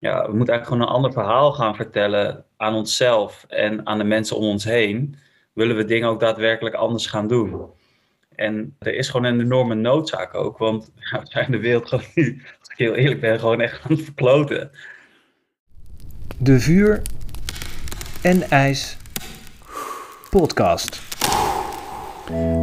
Ja, we moeten eigenlijk gewoon een ander verhaal gaan vertellen aan onszelf en aan de mensen om ons heen. Willen we dingen ook daadwerkelijk anders gaan doen? En er is gewoon een enorme noodzaak ook, want we zijn de wereld gewoon nu, als ik heel eerlijk ben, gewoon echt aan het verkloten. De Vuur en IJs podcast.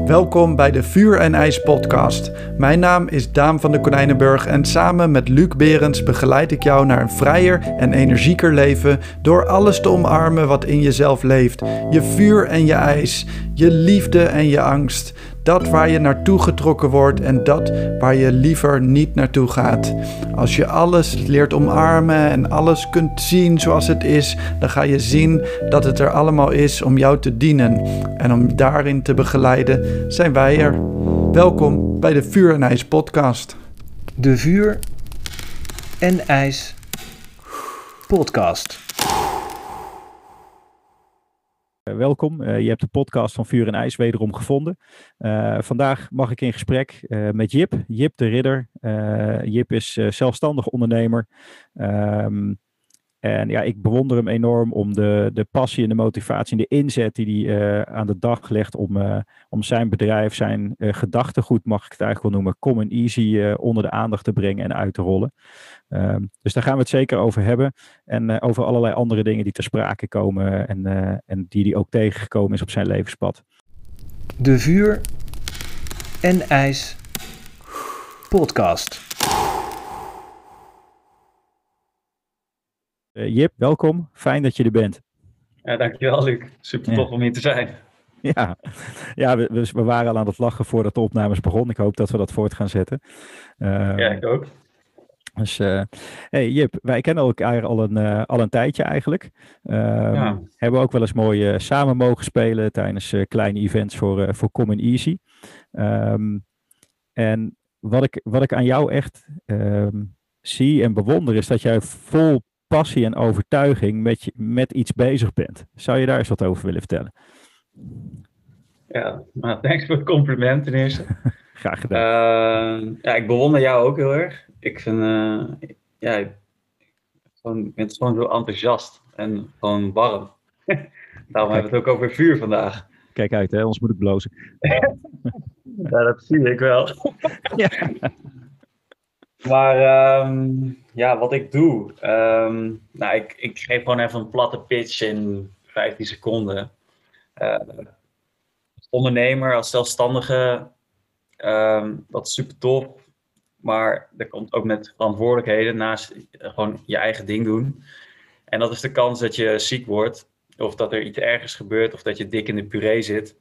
Welkom bij de Vuur en IJs podcast. Mijn naam is Daan van de Konijnenburg en samen met Luc Berends begeleid ik jou naar een vrijer en energieker leven door alles te omarmen wat in jezelf leeft. Je vuur en je ijs, je liefde en je angst. Dat waar je naartoe getrokken wordt en dat waar je liever niet naartoe gaat. Als je alles leert omarmen en alles kunt zien zoals het is, dan ga je zien dat het er allemaal is om jou te dienen. En om daarin te begeleiden zijn wij er. Welkom bij de Vuur en IJs podcast. De Vuur en IJs podcast. Welkom, je hebt de podcast van Vuur en IJs wederom gevonden. Vandaag mag ik in gesprek met Jip de Ridder. Jip is zelfstandig ondernemer. En ja, ik bewonder hem enorm om de passie en de motivatie en de inzet die hij aan de dag legt om zijn bedrijf, zijn gedachtegoed, mag ik het eigenlijk wel noemen, CommonEasy onder de aandacht te brengen en uit te rollen. Dus daar gaan we het zeker over hebben. En over allerlei andere dingen die ter sprake komen en die hij ook tegengekomen is op zijn levenspad. De Vuur en IJs podcast. Jip, welkom. Fijn dat je er bent. Ja, dankjewel Luc. Super tof om hier te zijn. Ja, we waren al aan het lachen voordat de opnames begonnen. Ik hoop dat we dat voort gaan zetten. Ja, ik ook. Dus, hey Jip, wij kennen elkaar al een tijdje eigenlijk. Hebben ook wel eens mooi samen mogen spelen tijdens kleine events voor CommonEasy. En wat ik aan jou echt zie en bewonder is dat jij vol passie en overtuiging met iets bezig bent. Zou je daar eens wat over willen vertellen? Ja, maar thanks voor het compliment ten eerste. Graag gedaan. Ik bewonder jou ook heel erg. Ik vind, je bent gewoon zo enthousiast en gewoon warm. Daarom hebben we het ook over vuur vandaag. Kijk uit, hè, ons moet het blozen. Ja, dat zie ik wel. Ja. Maar wat ik doe, ik geef gewoon even een platte pitch in 15 seconden. Als ondernemer, als zelfstandige, dat is super top. Maar dat komt ook met verantwoordelijkheden naast gewoon je eigen ding doen. En dat is de kans dat je ziek wordt, of dat er iets ergens gebeurt, of dat je dik in de puree zit.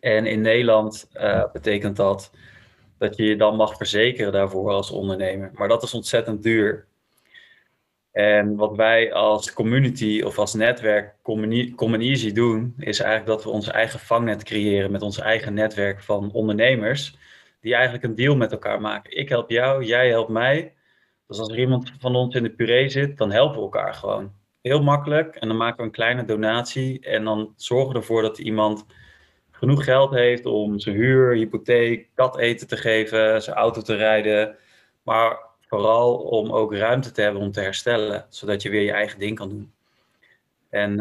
En in Nederland betekent dat je je dan mag verzekeren daarvoor als ondernemer. Maar dat is ontzettend duur. En wat wij als community of als netwerk CommonEasy doen, is eigenlijk dat we ons eigen vangnet creëren met ons eigen netwerk van ondernemers, die eigenlijk een deal met elkaar maken. Ik help jou, jij helpt mij. Dus als er iemand van ons in de puree zit, dan helpen we elkaar gewoon. Heel makkelijk. En dan maken we een kleine donatie en dan zorgen we ervoor dat iemand genoeg geld heeft om zijn huur, hypotheek, kat eten te geven, zijn auto te rijden. Maar vooral om ook ruimte te hebben om te herstellen, zodat je weer je eigen ding kan doen. En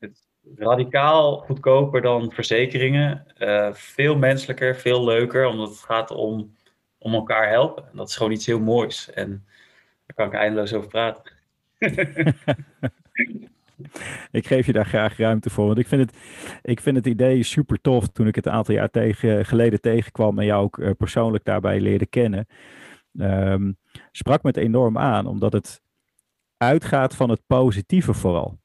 het is radicaal goedkoper dan verzekeringen. Veel menselijker, veel leuker, omdat het gaat om elkaar helpen. En dat is gewoon iets heel moois. En daar kan ik eindeloos over praten. Ik geef je daar graag ruimte voor, want ik vind het idee super tof. Toen ik het een aantal jaar geleden tegenkwam en jou ook persoonlijk daarbij leerde kennen, sprak me het enorm aan, omdat het uitgaat van het positieve vooral.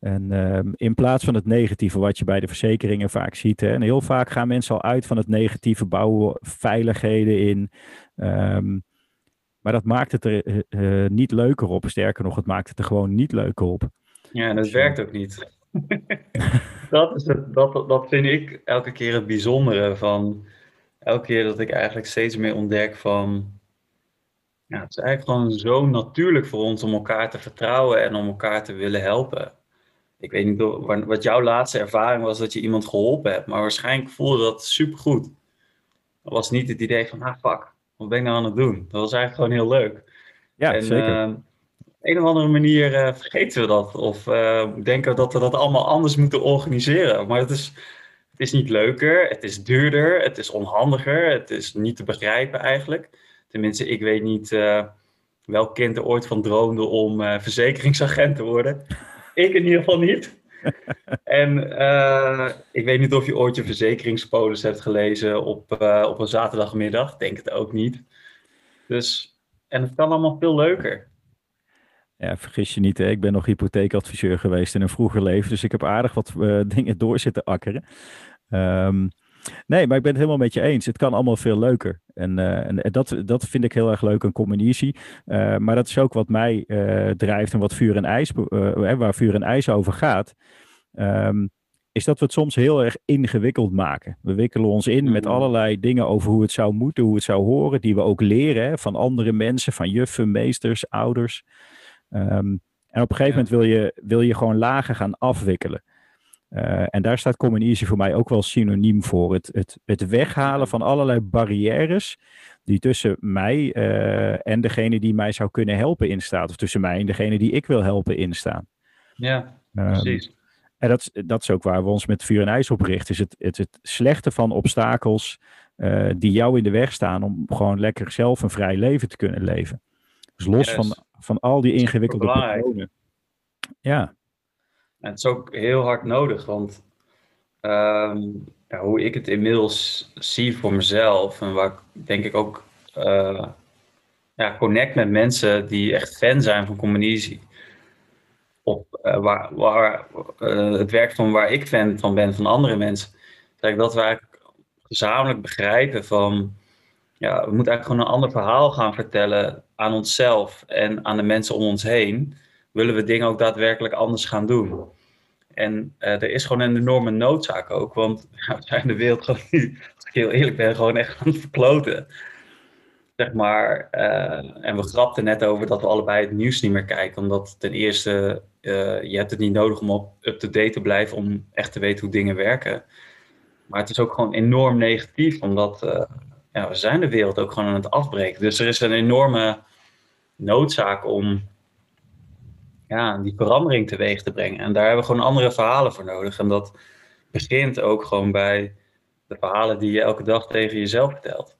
En in plaats van het negatieve, wat je bij de verzekeringen vaak ziet. Hè, en heel vaak gaan mensen al uit van het negatieve, bouwen veiligheden in. Maar dat maakt het er niet leuker op. Sterker nog, het maakt het er gewoon niet leuker op. Ja, en dat werkt ook niet. Dat vind ik elke keer het bijzondere van elke keer dat ik eigenlijk steeds meer ontdek van, ja, het is eigenlijk gewoon zo natuurlijk voor ons om elkaar te vertrouwen en om elkaar te willen helpen. Ik weet niet wat jouw laatste ervaring was dat je iemand geholpen hebt, maar waarschijnlijk voelde dat supergoed. Dat was niet het idee van, fuck, wat ben ik nou aan het doen? Dat was eigenlijk gewoon heel leuk. Ja, en, zeker. een of andere manier vergeten we dat. Of denken we dat we dat allemaal anders moeten organiseren. Maar het is niet leuker, het is duurder, het is onhandiger, het is niet te begrijpen eigenlijk. Tenminste, ik weet niet welk kind er ooit van droomde om verzekeringsagent te worden. Ik in ieder geval niet. En ik weet niet of je ooit je verzekeringspolis hebt gelezen op een zaterdagmiddag. Denk het ook niet. Dus, en het kan allemaal veel leuker. Ja, vergis je niet, hè? Ik ben nog hypotheekadviseur geweest in een vroeger leven. Dus ik heb aardig wat dingen door zitten akkeren. Nee, maar ik ben het helemaal met je eens. Het kan allemaal veel leuker. En dat vind ik heel erg leuk aan CommonEasy. Maar dat is ook wat mij drijft en wat vuur en ijs, waar vuur en ijs over gaat. Is dat we het soms heel erg ingewikkeld maken. We wikkelen ons in met allerlei dingen over hoe het zou moeten, hoe het zou horen. Die we ook leren, hè, van andere mensen, van juffen, meesters, ouders. En op een gegeven moment wil je gewoon lagen gaan afwikkelen. En daar staat CommonEasy voor mij ook wel synoniem voor. Het weghalen van allerlei barrières die tussen mij en degene die mij zou kunnen helpen in staat. Of tussen mij en degene die ik wil helpen in staan. Ja, precies. En dat is ook waar we ons met vuur en ijs op richten. Is het slechten van obstakels die jou in de weg staan om gewoon lekker zelf een vrij leven te kunnen leven. Dus los van al die ingewikkelde patronen. Ja. En het is ook heel hard nodig, want hoe ik het inmiddels zie voor mezelf en waar ik denk ik ook connect met mensen die echt fan zijn van CommonEasy. Het werk van waar ik fan van ben van andere mensen, dat we eigenlijk gezamenlijk begrijpen van, ja, we moeten eigenlijk gewoon een ander verhaal gaan vertellen aan onszelf en aan de mensen om ons heen. Willen we dingen ook daadwerkelijk anders gaan doen. En er is gewoon een enorme noodzaak ook. Want we zijn de wereld gewoon nu, als ik heel eerlijk ben, gewoon echt aan het verkloten. Zeg maar, en we grapten net over dat we allebei het nieuws niet meer kijken. Omdat ten eerste, je hebt het niet nodig om op up-to-date te blijven. Om echt te weten hoe dingen werken. Maar het is ook gewoon enorm negatief. Omdat we zijn de wereld ook gewoon aan het afbreken. Dus er is een enorme noodzaak om... ja, die verandering teweeg te brengen. En daar hebben we gewoon andere verhalen voor nodig. En dat begint ook gewoon bij de verhalen die je elke dag tegen jezelf vertelt.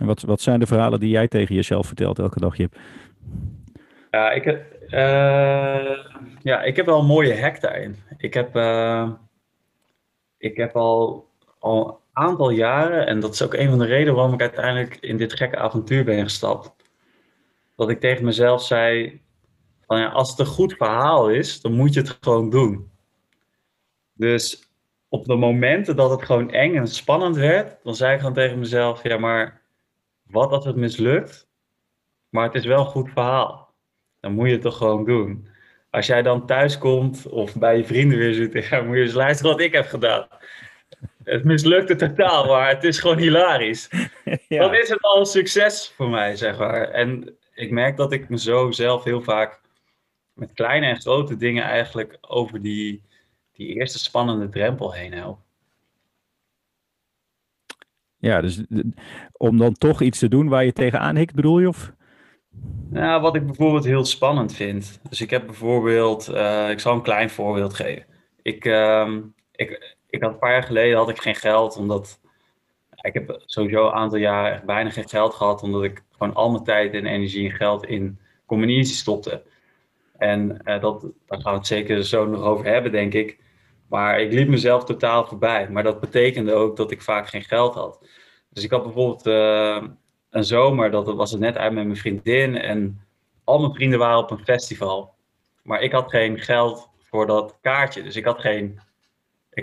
En wat zijn de verhalen die jij tegen jezelf vertelt elke dag, Jip? Ja, ik heb wel een mooie hack daarin. Ik heb al een aantal jaren, en dat is ook een van de redenen waarom ik uiteindelijk in dit gekke avontuur ben gestapt. Dat ik tegen mezelf zei, van ja, als het een goed verhaal is, dan moet je het gewoon doen. Dus op de momenten dat het gewoon eng en spannend werd, dan zei ik gewoon tegen mezelf, ja, maar wat als het mislukt? Maar het is wel een goed verhaal. Dan moet je het toch gewoon doen. Als jij dan thuis komt of bij je vrienden weer zit, ja, moet je eens luisteren wat ik heb gedaan. Het mislukte totaal, maar het is gewoon hilarisch. Ja. Dan is het al een succes voor mij, zeg maar. En ik merk dat ik me zo zelf heel vaak met kleine en grote dingen eigenlijk over die eerste spannende drempel heen help. Ja, dus om dan toch iets te doen waar je tegenaan hikt, bedoel je? Of? Nou, wat ik bijvoorbeeld heel spannend vind. Dus ik heb bijvoorbeeld, ik zal een klein voorbeeld geven. Ik had een paar jaar geleden had ik geen geld, omdat... Ik heb sowieso een aantal jaren echt bijna geen geld gehad, omdat ik gewoon al mijn tijd en energie en geld in CommonEasy stopte. En daar gaan we het zeker zo nog over hebben, denk ik. Maar ik liep mezelf totaal voorbij. Maar dat betekende ook dat ik vaak geen geld had. Dus ik had bijvoorbeeld een zomer, dat was het net uit met mijn vriendin. En al mijn vrienden waren op een festival. Maar ik had geen geld voor dat kaartje. Dus ik had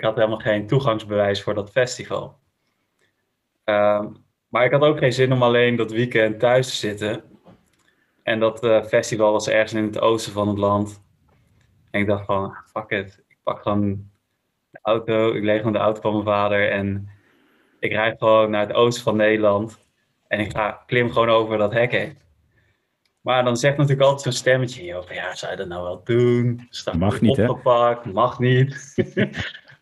helemaal geen toegangsbewijs voor dat festival. Maar ik had ook geen zin om alleen dat weekend thuis te zitten. En dat festival was ergens in het oosten van het land. En ik dacht van, fuck it. Ik pak gewoon de auto. Ik leeg gewoon de auto van mijn vader. En ik rijd gewoon naar het oosten van Nederland. En ik klim gewoon over dat hek heen. Maar dan zegt natuurlijk altijd zo'n stemmetje hier over. Ja, zou je dat nou wel doen? Straks mag niet, opgepakt, hè? Mag niet.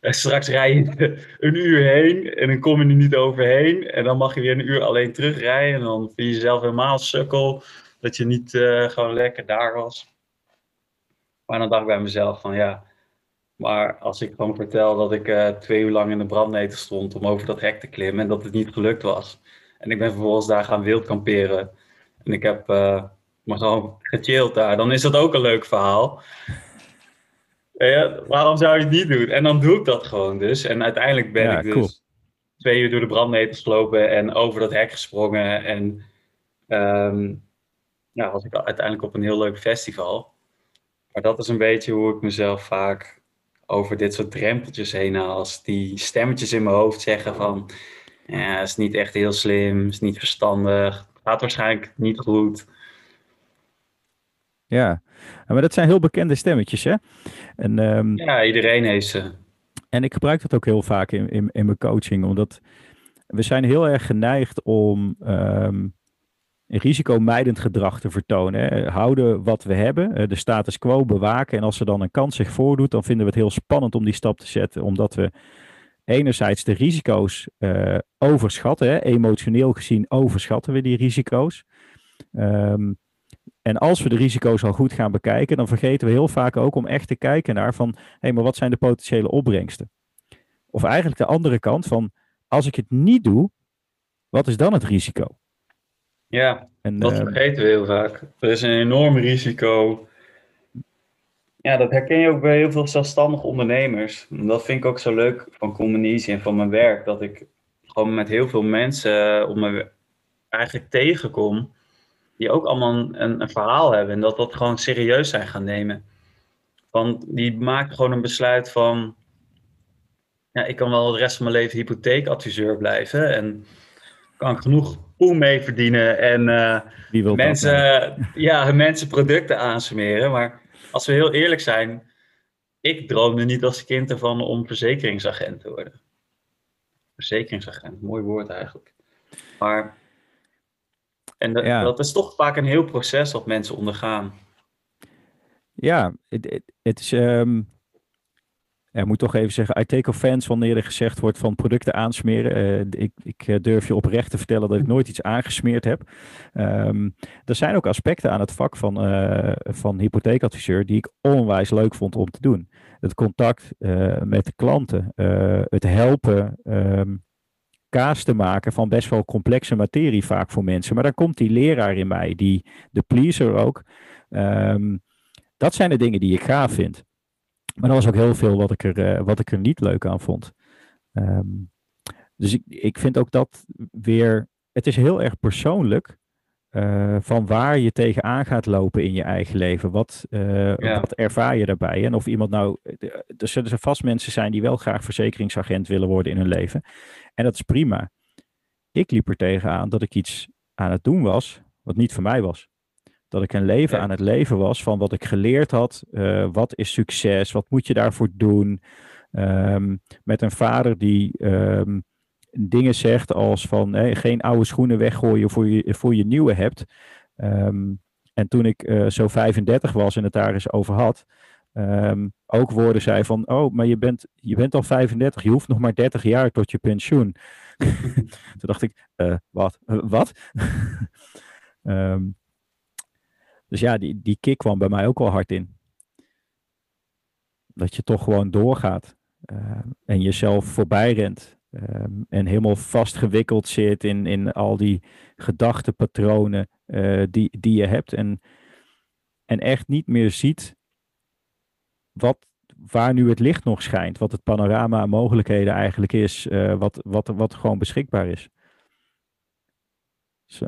Straks rij je een uur heen en dan kom je er niet overheen. En dan mag je weer een uur alleen terugrijden. En dan vind je jezelf helemaal sukkel. Dat je niet gewoon lekker daar was. Maar dan dacht ik bij mezelf van ja, maar als ik gewoon vertel dat ik 2 uur lang in de brandnetel stond om over dat hek te klimmen en dat het niet gelukt was. En ik ben vervolgens daar gaan wild kamperen. En ik heb maar gewoon gechilled daar. Dan is dat ook een leuk verhaal. Ja, waarom zou je het niet doen? En dan doe ik dat gewoon dus. En uiteindelijk ben ik dus cool. 2 uur door de brandnetels gelopen en over dat hek gesprongen. En nou, was ik uiteindelijk op een heel leuk festival. Maar dat is een beetje hoe ik mezelf vaak over dit soort drempeltjes heen haal. Als die stemmetjes in mijn hoofd zeggen van... ja, is niet echt heel slim, is niet verstandig, gaat waarschijnlijk niet goed. Ja, maar dat zijn heel bekende stemmetjes, hè? En, ja, iedereen heeft ze. En ik gebruik dat ook heel vaak in mijn coaching, omdat we zijn heel erg geneigd om risicomijdend gedrag te vertonen. Hè? Houden wat we hebben, de status quo bewaken, en als er dan een kans zich voordoet, dan vinden we het heel spannend om die stap te zetten, omdat we enerzijds de risico's overschatten, hè? Emotioneel gezien overschatten we die risico's. En als we de risico's al goed gaan bekijken, dan vergeten we heel vaak ook om echt te kijken naar van, hé, maar wat zijn de potentiële opbrengsten? Of eigenlijk de andere kant van, als ik het niet doe, wat is dan het risico? Ja, en, dat vergeten we heel vaak. Er is een enorm risico. Ja, dat herken je ook bij heel veel zelfstandige ondernemers. Dat vind ik ook zo leuk van CommonEasy en van mijn werk, dat ik gewoon met heel veel mensen om me eigenlijk tegenkom, die ook allemaal een verhaal hebben en dat gewoon serieus zijn gaan nemen. Want die maken gewoon een besluit van, ja, ik kan wel de rest van mijn leven hypotheekadviseur blijven en kan genoeg poel mee verdienen en mensen producten aansmeren. Maar als we heel eerlijk zijn, ik droomde niet als kind ervan om verzekeringsagent te worden. Verzekeringsagent, mooi woord eigenlijk. Maar... en dat is toch vaak een heel proces dat mensen ondergaan. Ja, het is... ik moet toch even zeggen, I take offense wanneer er gezegd wordt van producten aansmeren. Ik durf je oprecht te vertellen dat ik nooit iets aangesmeerd heb. Er zijn ook aspecten aan het vak van hypotheekadviseur die ik onwijs leuk vond om te doen. Het contact met de klanten, het helpen... kaas te maken van best wel complexe materie vaak voor mensen. Maar dan komt die leraar in mij, de pleaser ook. Dat zijn de dingen die ik gaaf vind. Maar er was ook heel veel wat ik er niet leuk aan vond. Dus ik vind ook dat weer... het is heel erg persoonlijk van waar je tegenaan gaat lopen in je eigen leven. Wat ervaar je daarbij? En of iemand nou... er zullen vast mensen zijn die wel graag verzekeringsagent willen worden in hun leven. En dat is prima. Ik liep er tegenaan dat ik iets aan het doen was wat niet voor mij was. Dat ik een leven aan het leven was van wat ik geleerd had. Wat is succes? Wat moet je daarvoor doen? Met een vader die... dingen zegt als van geen oude schoenen weggooien voor je nieuwe hebt. En toen ik zo 35 was en het daar eens over had, ook woorden zei van, oh, maar je bent al 35, je hoeft nog maar 30 jaar tot je pensioen. Toen dacht ik, wat? Dus ja, die kick kwam bij mij ook wel hard in. Dat je toch gewoon doorgaat en jezelf voorbij rent. En helemaal vastgewikkeld zit in al die gedachtenpatronen die je hebt. En echt niet meer ziet waar nu het licht nog schijnt. Wat het panorama aan mogelijkheden eigenlijk is. Wat gewoon beschikbaar is. Zo.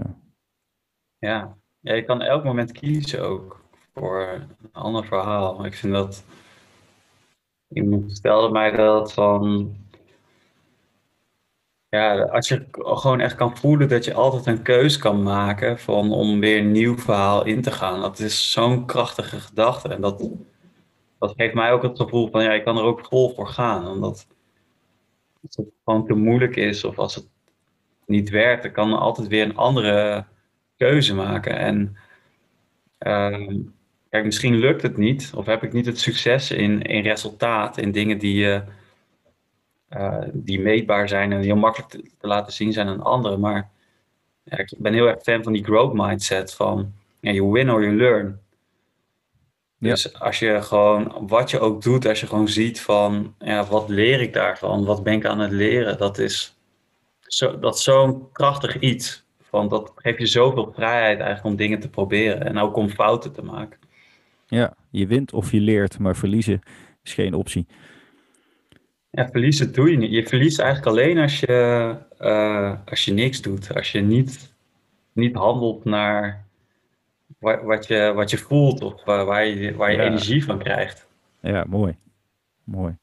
Ja, je kan elk moment kiezen ook voor een ander verhaal. Ik vind dat... iemand vertelde mij dat van... ja, als je gewoon echt kan voelen dat je altijd een keus kan maken om weer een nieuw verhaal in te gaan. Dat is zo'n krachtige gedachte. En dat geeft mij ook het gevoel van, ja, ik kan er ook vol voor gaan. Omdat als het gewoon te moeilijk is of als het niet werkt, dan kan er altijd weer een andere keuze maken. En kijk, misschien lukt het niet of heb ik niet het succes in resultaat, in dingen die je... die meetbaar zijn en heel makkelijk te laten zien zijn aan anderen. Maar ja, ik ben heel erg fan van die growth mindset van Ja, you win or you learn. Dus als je gewoon, wat je ook doet, als je gewoon ziet van, ja, wat leer ik daarvan? Wat ben ik aan het leren? Dat is zo'n krachtig iets. Van, dat geeft je zoveel vrijheid eigenlijk om dingen te proberen. En ook om fouten te maken. Ja, je wint of je leert, maar verliezen is geen optie. Ja, verliezen doe je niet. Je verliest eigenlijk alleen als je niks doet. Als je niet handelt naar wat je voelt of waar je energie van krijgt. Ja, mooi. Mooi.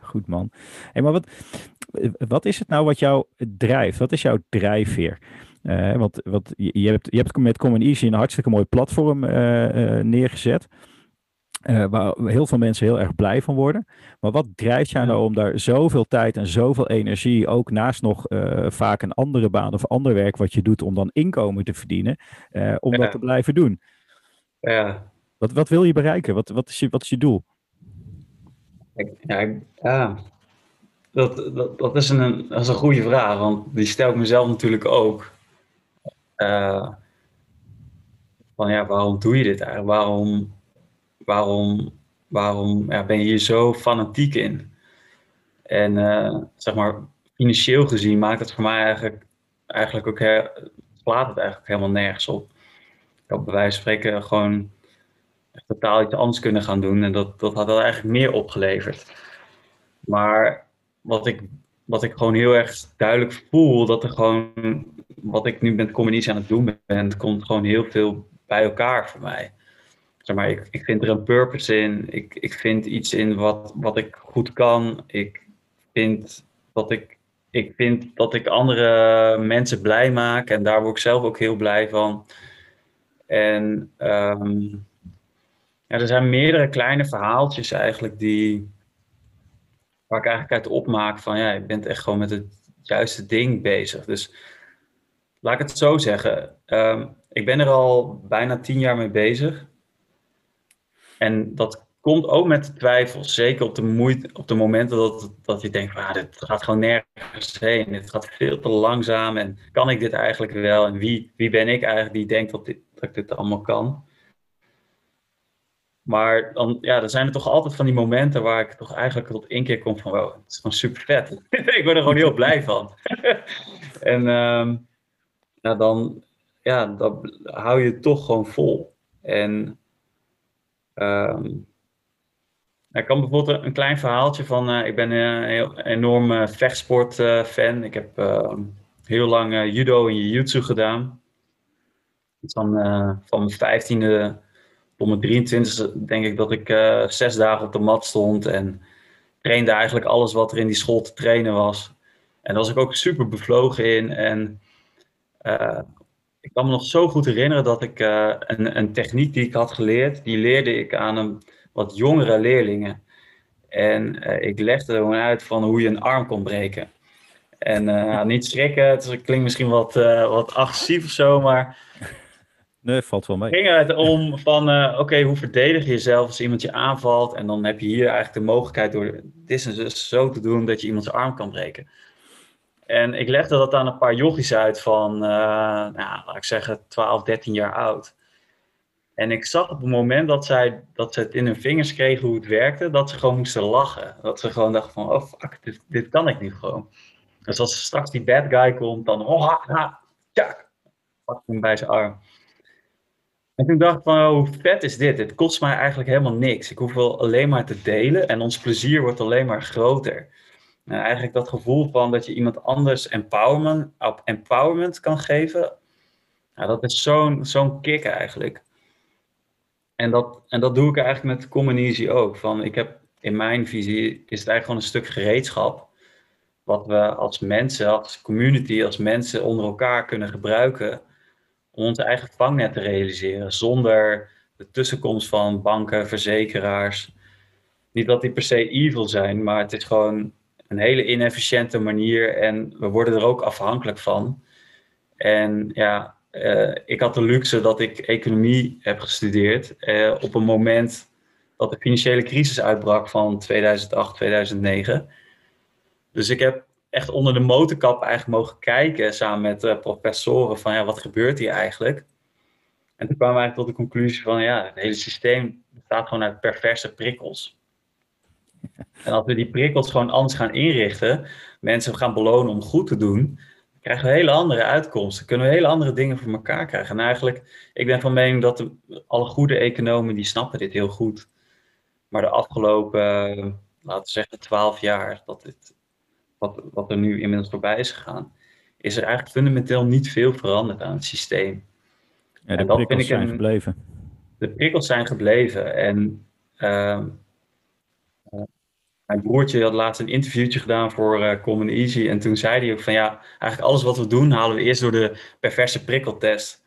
Goed, man. Hey, maar wat is het nou wat jou drijft? Wat is jouw drijfveer? Want je hebt met CommonEasy een hartstikke mooi platform neergezet. Waar heel veel mensen heel erg blij van worden. Maar wat drijft jou nou om daar zoveel tijd en zoveel energie, ook naast nog vaak een andere baan of ander werk wat je doet om dan inkomen te verdienen, om dat te blijven doen? Ja. Wat wil je bereiken? Wat is je doel? Ja. Dat is een goede vraag, want die stel ik mezelf natuurlijk ook. Waarom doe je dit eigenlijk? Waarom ben je hier zo fanatiek in? En financieel gezien maakt het voor mij eigenlijk ook, slaat het eigenlijk helemaal nergens op. Ik had bij wijze van spreken gewoon echt totaal iets anders kunnen gaan doen en dat had wel eigenlijk meer opgeleverd. Maar wat ik gewoon heel erg duidelijk voel, dat er gewoon, wat ik nu met CommonEasy aan het doen ben, het komt gewoon heel veel bij elkaar voor mij. Zeg maar, ik vind er een purpose in, ik vind iets in wat ik goed kan, ik vind dat ik andere mensen blij maak en daar word ik zelf ook heel blij van. En er zijn meerdere kleine verhaaltjes eigenlijk waar ik eigenlijk uit opmaak van, ja, je bent echt gewoon met het juiste ding bezig. Dus laat ik het zo zeggen, ik ben er al bijna 10 jaar mee bezig. En dat komt ook met twijfels, zeker op de momenten dat je denkt, dit gaat gewoon nergens heen, dit gaat veel te langzaam en kan ik dit eigenlijk wel? En wie ben ik eigenlijk die denkt dat ik dit allemaal kan? Maar dan, dan zijn er toch altijd van die momenten waar ik toch eigenlijk tot inkeer kom van, wow, het is gewoon super vet. Ik word er gewoon heel blij van. En dan hou je het toch gewoon vol. En ik kan bijvoorbeeld een klein verhaaltje van, ik ben een enorme vechtsportfan. Ik heb heel lang judo en jiu-jitsu gedaan. Van mijn 15e... Op mijn 23e denk ik dat ik 6 dagen op de mat stond en trainde eigenlijk alles wat er in die school te trainen was. En daar was ik ook super bevlogen in. En ik kan me nog zo goed herinneren dat ik een techniek die ik had geleerd, die leerde ik aan een wat jongere leerlingen. En ik legde gewoon uit van hoe je een arm kon breken. En niet schrikken, het klinkt misschien wat agressief of zo, maar... Nee, valt wel mee. Het ging eruit om van, oké, hoe verdedig je jezelf als iemand je aanvalt? En dan heb je hier eigenlijk de mogelijkheid door distance zo te doen dat je iemands arm kan breken. En ik legde dat aan een paar jochies uit van, laat ik zeggen, 12, 13 jaar oud. En ik zag op het moment dat ze het in hun vingers kregen hoe het werkte, dat ze gewoon moesten lachen. Dat ze gewoon dachten van, oh fuck, dit kan ik niet gewoon. Dus als straks die bad guy komt, dan, tjak, pak hem bij zijn arm. En toen dacht ik van, hoe vet is dit? Het kost mij eigenlijk helemaal niks. Ik hoef wel alleen maar te delen en ons plezier wordt alleen maar groter. Nou, eigenlijk dat gevoel van dat je iemand anders empowerment kan geven. Nou, dat is zo'n kick eigenlijk. En dat doe ik eigenlijk met CommonEasy ook. Van, ik heb in mijn visie is het eigenlijk gewoon een stuk gereedschap. Wat we als mensen, als community, als mensen onder elkaar kunnen gebruiken. Om ons eigen vangnet te realiseren, zonder de tussenkomst van banken, verzekeraars. Niet dat die per se evil zijn, maar het is gewoon een hele inefficiënte manier en we worden er ook afhankelijk van. En ja, ik had de luxe dat ik economie heb gestudeerd op een moment dat de financiële crisis uitbrak van 2008, 2009. Dus ik heb echt onder de motorkap eigenlijk mogen kijken samen met professoren van wat gebeurt hier eigenlijk. En toen kwamen wij tot de conclusie van, ja, het hele systeem bestaat gewoon uit perverse prikkels. En als we die prikkels gewoon anders gaan inrichten, mensen gaan belonen om goed te doen, dan krijgen we hele andere uitkomsten, kunnen we hele andere dingen voor elkaar krijgen. En eigenlijk, ik ben van mening dat alle goede economen, die snappen dit heel goed. Maar de afgelopen, laten we zeggen, 12 jaar, wat er nu inmiddels voorbij is gegaan, is er eigenlijk fundamenteel niet veel veranderd aan het systeem. Ja, en de prikkels zijn gebleven. De prikkels zijn gebleven. En mijn broertje had laatst een interviewtje gedaan voor CommonEasy. En toen zei hij ook van, ja, eigenlijk alles wat we doen halen we eerst door de perverse prikkeltest.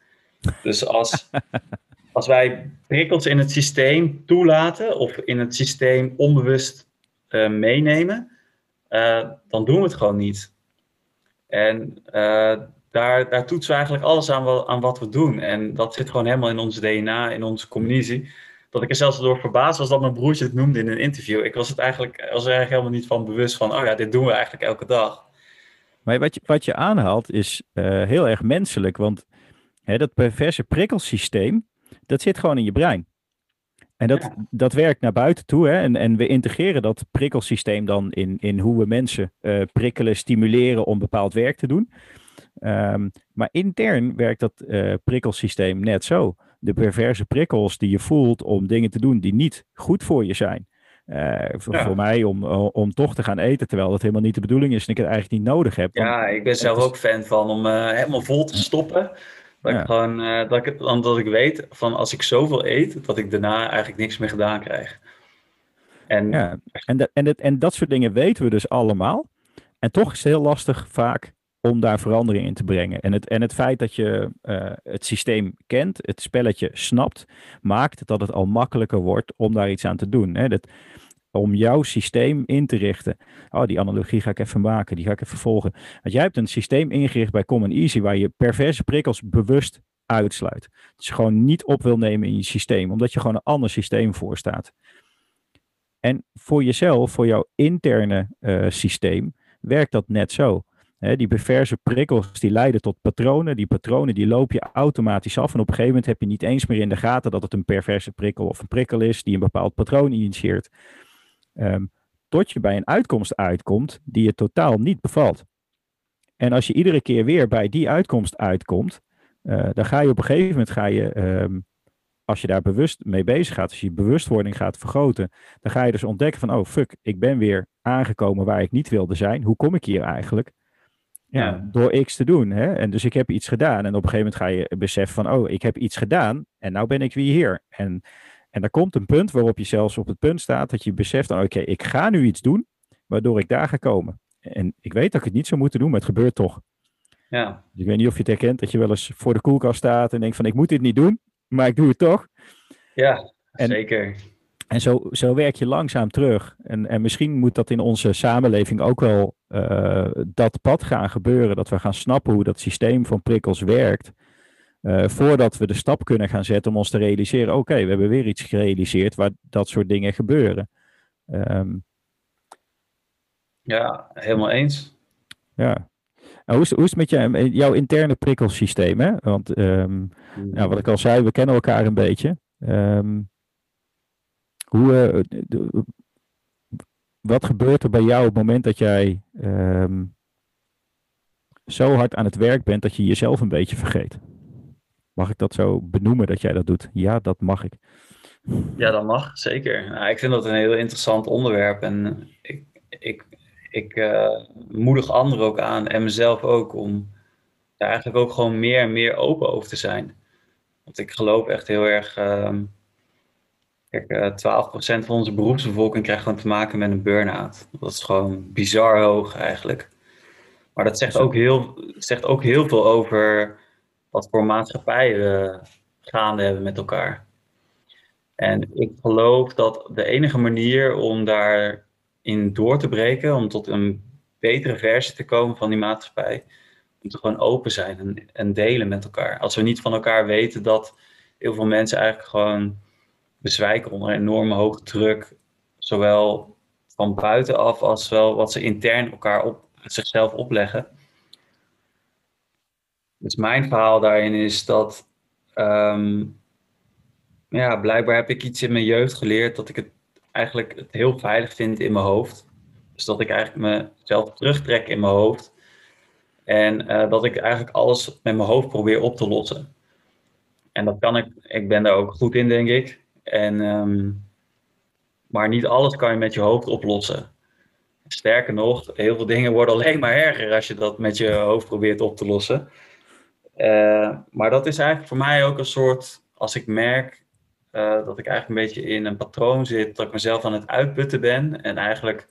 Dus als wij prikkels in het systeem toelaten of in het systeem onbewust meenemen, dan doen we het gewoon niet. En daar toetsen we eigenlijk alles aan wat we doen. En dat zit gewoon helemaal in ons DNA, in onze community. Dat ik er zelfs door verbaasd was dat mijn broertje het noemde in een interview. Ik was er eigenlijk helemaal niet van bewust van, oh ja, dit doen we eigenlijk elke dag. Maar wat je aanhaalt is heel erg menselijk. Want hè, dat perverse prikkelsysteem, dat zit gewoon in je brein. En dat werkt naar buiten toe. Hè? En we integreren dat prikkelsysteem dan in hoe we mensen prikkelen, stimuleren om bepaald werk te doen. Maar intern werkt dat prikkelsysteem net zo. De perverse prikkels die je voelt om dingen te doen die niet goed voor je zijn. Voor mij om toch te gaan eten, terwijl dat helemaal niet de bedoeling is en ik het eigenlijk niet nodig heb. Want, ja, ik ben zelf ook fan van om helemaal vol te stoppen. Omdat ik weet van als ik zoveel eet, dat ik daarna eigenlijk niks meer gedaan krijg. En dat soort dingen weten we dus allemaal. En toch is het heel lastig vaak om daar verandering in te brengen. En het feit dat je het systeem kent, het spelletje snapt, maakt dat het al makkelijker wordt om daar iets aan te doen. Hè? Om jouw systeem in te richten. Oh, die analogie ga ik even maken, die ga ik even volgen. Want jij hebt een systeem ingericht bij CommonEasy waar je perverse prikkels bewust uitsluit. Dus gewoon niet op wil nemen in je systeem, omdat je gewoon een ander systeem voorstaat. En voor jezelf, voor jouw interne systeem, werkt dat net zo. Die perverse prikkels die leiden tot patronen. Die patronen die loop je automatisch af. En op een gegeven moment heb je niet eens meer in de gaten dat het een perverse prikkel of een prikkel is die een bepaald patroon initieert. Tot je bij een uitkomst uitkomt die je totaal niet bevalt. En als je iedere keer weer bij die uitkomst uitkomt, dan ga je op een gegeven moment, als je daar bewust mee bezig gaat, als je bewustwording gaat vergroten, dan ga je dus ontdekken van, oh fuck, ik ben weer aangekomen waar ik niet wilde zijn. Hoe kom ik hier eigenlijk? Ja. Door X te doen. Hè? En dus ik heb iets gedaan. En op een gegeven moment ga je beseffen van, oh, ik heb iets gedaan en nou ben ik weer hier. En er komt een punt waarop je zelfs op het punt staat dat je beseft, oké, ik ga nu iets doen, waardoor ik daar ga komen. En ik weet dat ik het niet zou moeten doen, maar het gebeurt toch. Ja. Dus ik weet niet of je het herkent dat je wel eens voor de koelkast staat en denkt van, ik moet dit niet doen, maar ik doe het toch. Ja, zeker. En zo werk je langzaam terug. En misschien moet dat in onze samenleving ook wel dat pad gaan gebeuren, dat we gaan snappen hoe dat systeem van prikkels werkt. Voordat we de stap kunnen gaan zetten om ons te realiseren, oké, we hebben weer iets gerealiseerd waar dat soort dingen gebeuren. Ja, helemaal eens. Ja. Nou, hoe is het met jouw interne prikkelsysteem? Hè? Want nou, wat ik al zei, we kennen elkaar een beetje. Wat gebeurt er bij jou op het moment dat jij zo hard aan het werk bent dat je jezelf een beetje vergeet? Mag ik dat zo benoemen dat jij dat doet? Ja, dat mag ik. Ja, dat mag, zeker. Nou, ik vind dat een heel interessant onderwerp. En ik moedig anderen ook aan en mezelf ook om daar eigenlijk ook gewoon meer en meer open over te zijn. Want ik geloof echt heel erg... 12% van onze beroepsbevolking krijgt gewoon te maken met een burn-out. Dat is gewoon bizar hoog eigenlijk. Maar dat zegt ook heel veel over wat voor maatschappijen we gaande hebben met elkaar. En ik geloof dat de enige manier om daarin door te breken, om tot een betere versie te komen van die maatschappij, moet er gewoon open zijn en delen met elkaar. Als we niet van elkaar weten dat heel veel mensen eigenlijk gewoon bezwijken onder een enorme hoge druk, zowel van buitenaf als wel wat ze intern elkaar zichzelf opleggen. Dus mijn verhaal daarin is dat Ja, blijkbaar heb ik iets in mijn jeugd geleerd dat ik het eigenlijk het heel veilig vind in mijn hoofd. Dus dat ik eigenlijk mezelf terugtrek in mijn hoofd. En dat ik eigenlijk alles met mijn hoofd probeer op te lossen. En dat kan ik. Ik ben daar ook goed in, denk ik. En, maar niet alles kan je met je hoofd oplossen. Sterker nog, heel veel dingen worden alleen maar erger als je dat met je hoofd probeert op te lossen. Maar dat is eigenlijk voor mij ook een soort, als ik merk dat ik eigenlijk een beetje in een patroon zit, dat ik mezelf aan het uitputten ben en eigenlijk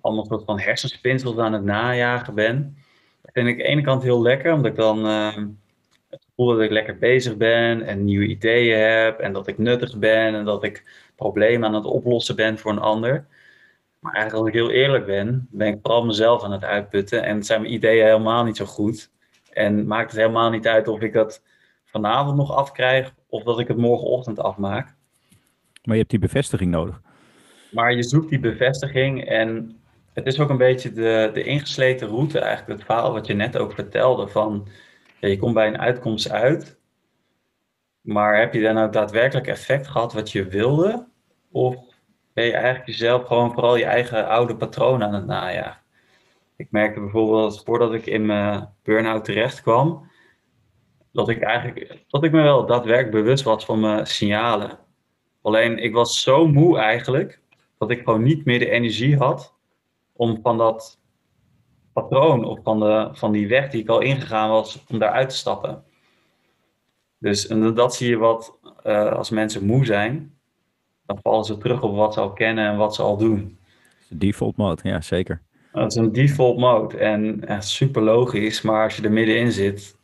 allemaal soort van hersenspinsels aan het najagen ben. Dat vind ik aan de ene kant heel lekker, omdat ik dan het gevoel dat ik lekker bezig ben en nieuwe ideeën heb en dat ik nuttig ben en dat ik problemen aan het oplossen ben voor een ander. Maar eigenlijk als ik heel eerlijk ben, ben ik vooral mezelf aan het uitputten en zijn mijn ideeën helemaal niet zo goed. En maakt het helemaal niet uit of ik dat vanavond nog afkrijg of dat ik het morgenochtend afmaak. Maar je hebt die bevestiging nodig. Maar je zoekt die bevestiging en het is ook een beetje de ingesleten route, eigenlijk het verhaal wat je net ook vertelde van ja, je komt bij een uitkomst uit, maar heb je dan ook daadwerkelijk effect gehad wat je wilde? Of ben je eigenlijk jezelf gewoon vooral je eigen oude patroon aan het najagen? Ik merkte bijvoorbeeld voordat ik in mijn burn-out terecht kwam, dat ik me wel daadwerkelijk bewust was van mijn signalen. Alleen ik was zo moe eigenlijk, dat ik gewoon niet meer de energie had om van dat patroon of van die weg die ik al ingegaan was, om daaruit te stappen. Dus en dat zie je wat als mensen moe zijn, dan vallen ze terug op wat ze al kennen en wat ze al doen. De default mode, ja zeker. Dat is een default mode en ja, super logisch, maar als je er middenin zit,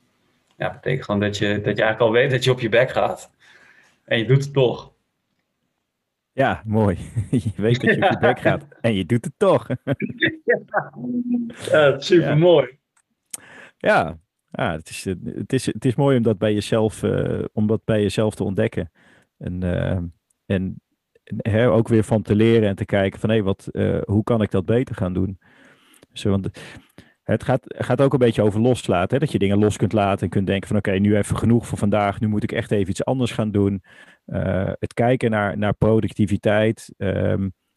ja, betekent gewoon dat je eigenlijk al weet dat je op je bek gaat. En je doet het toch. Ja, mooi. Je weet dat je op je bek gaat en je doet het toch. Ja, super mooi. Ja, ja het is mooi om dat bij jezelf, te ontdekken. En ook weer van te leren en te kijken van hé, hoe kan ik dat beter gaan doen? Zo, want het gaat ook een beetje over loslaten. Hè? Dat je dingen los kunt laten en kunt denken van oké, nu even genoeg voor vandaag. Nu moet ik echt even iets anders gaan doen. Het kijken naar productiviteit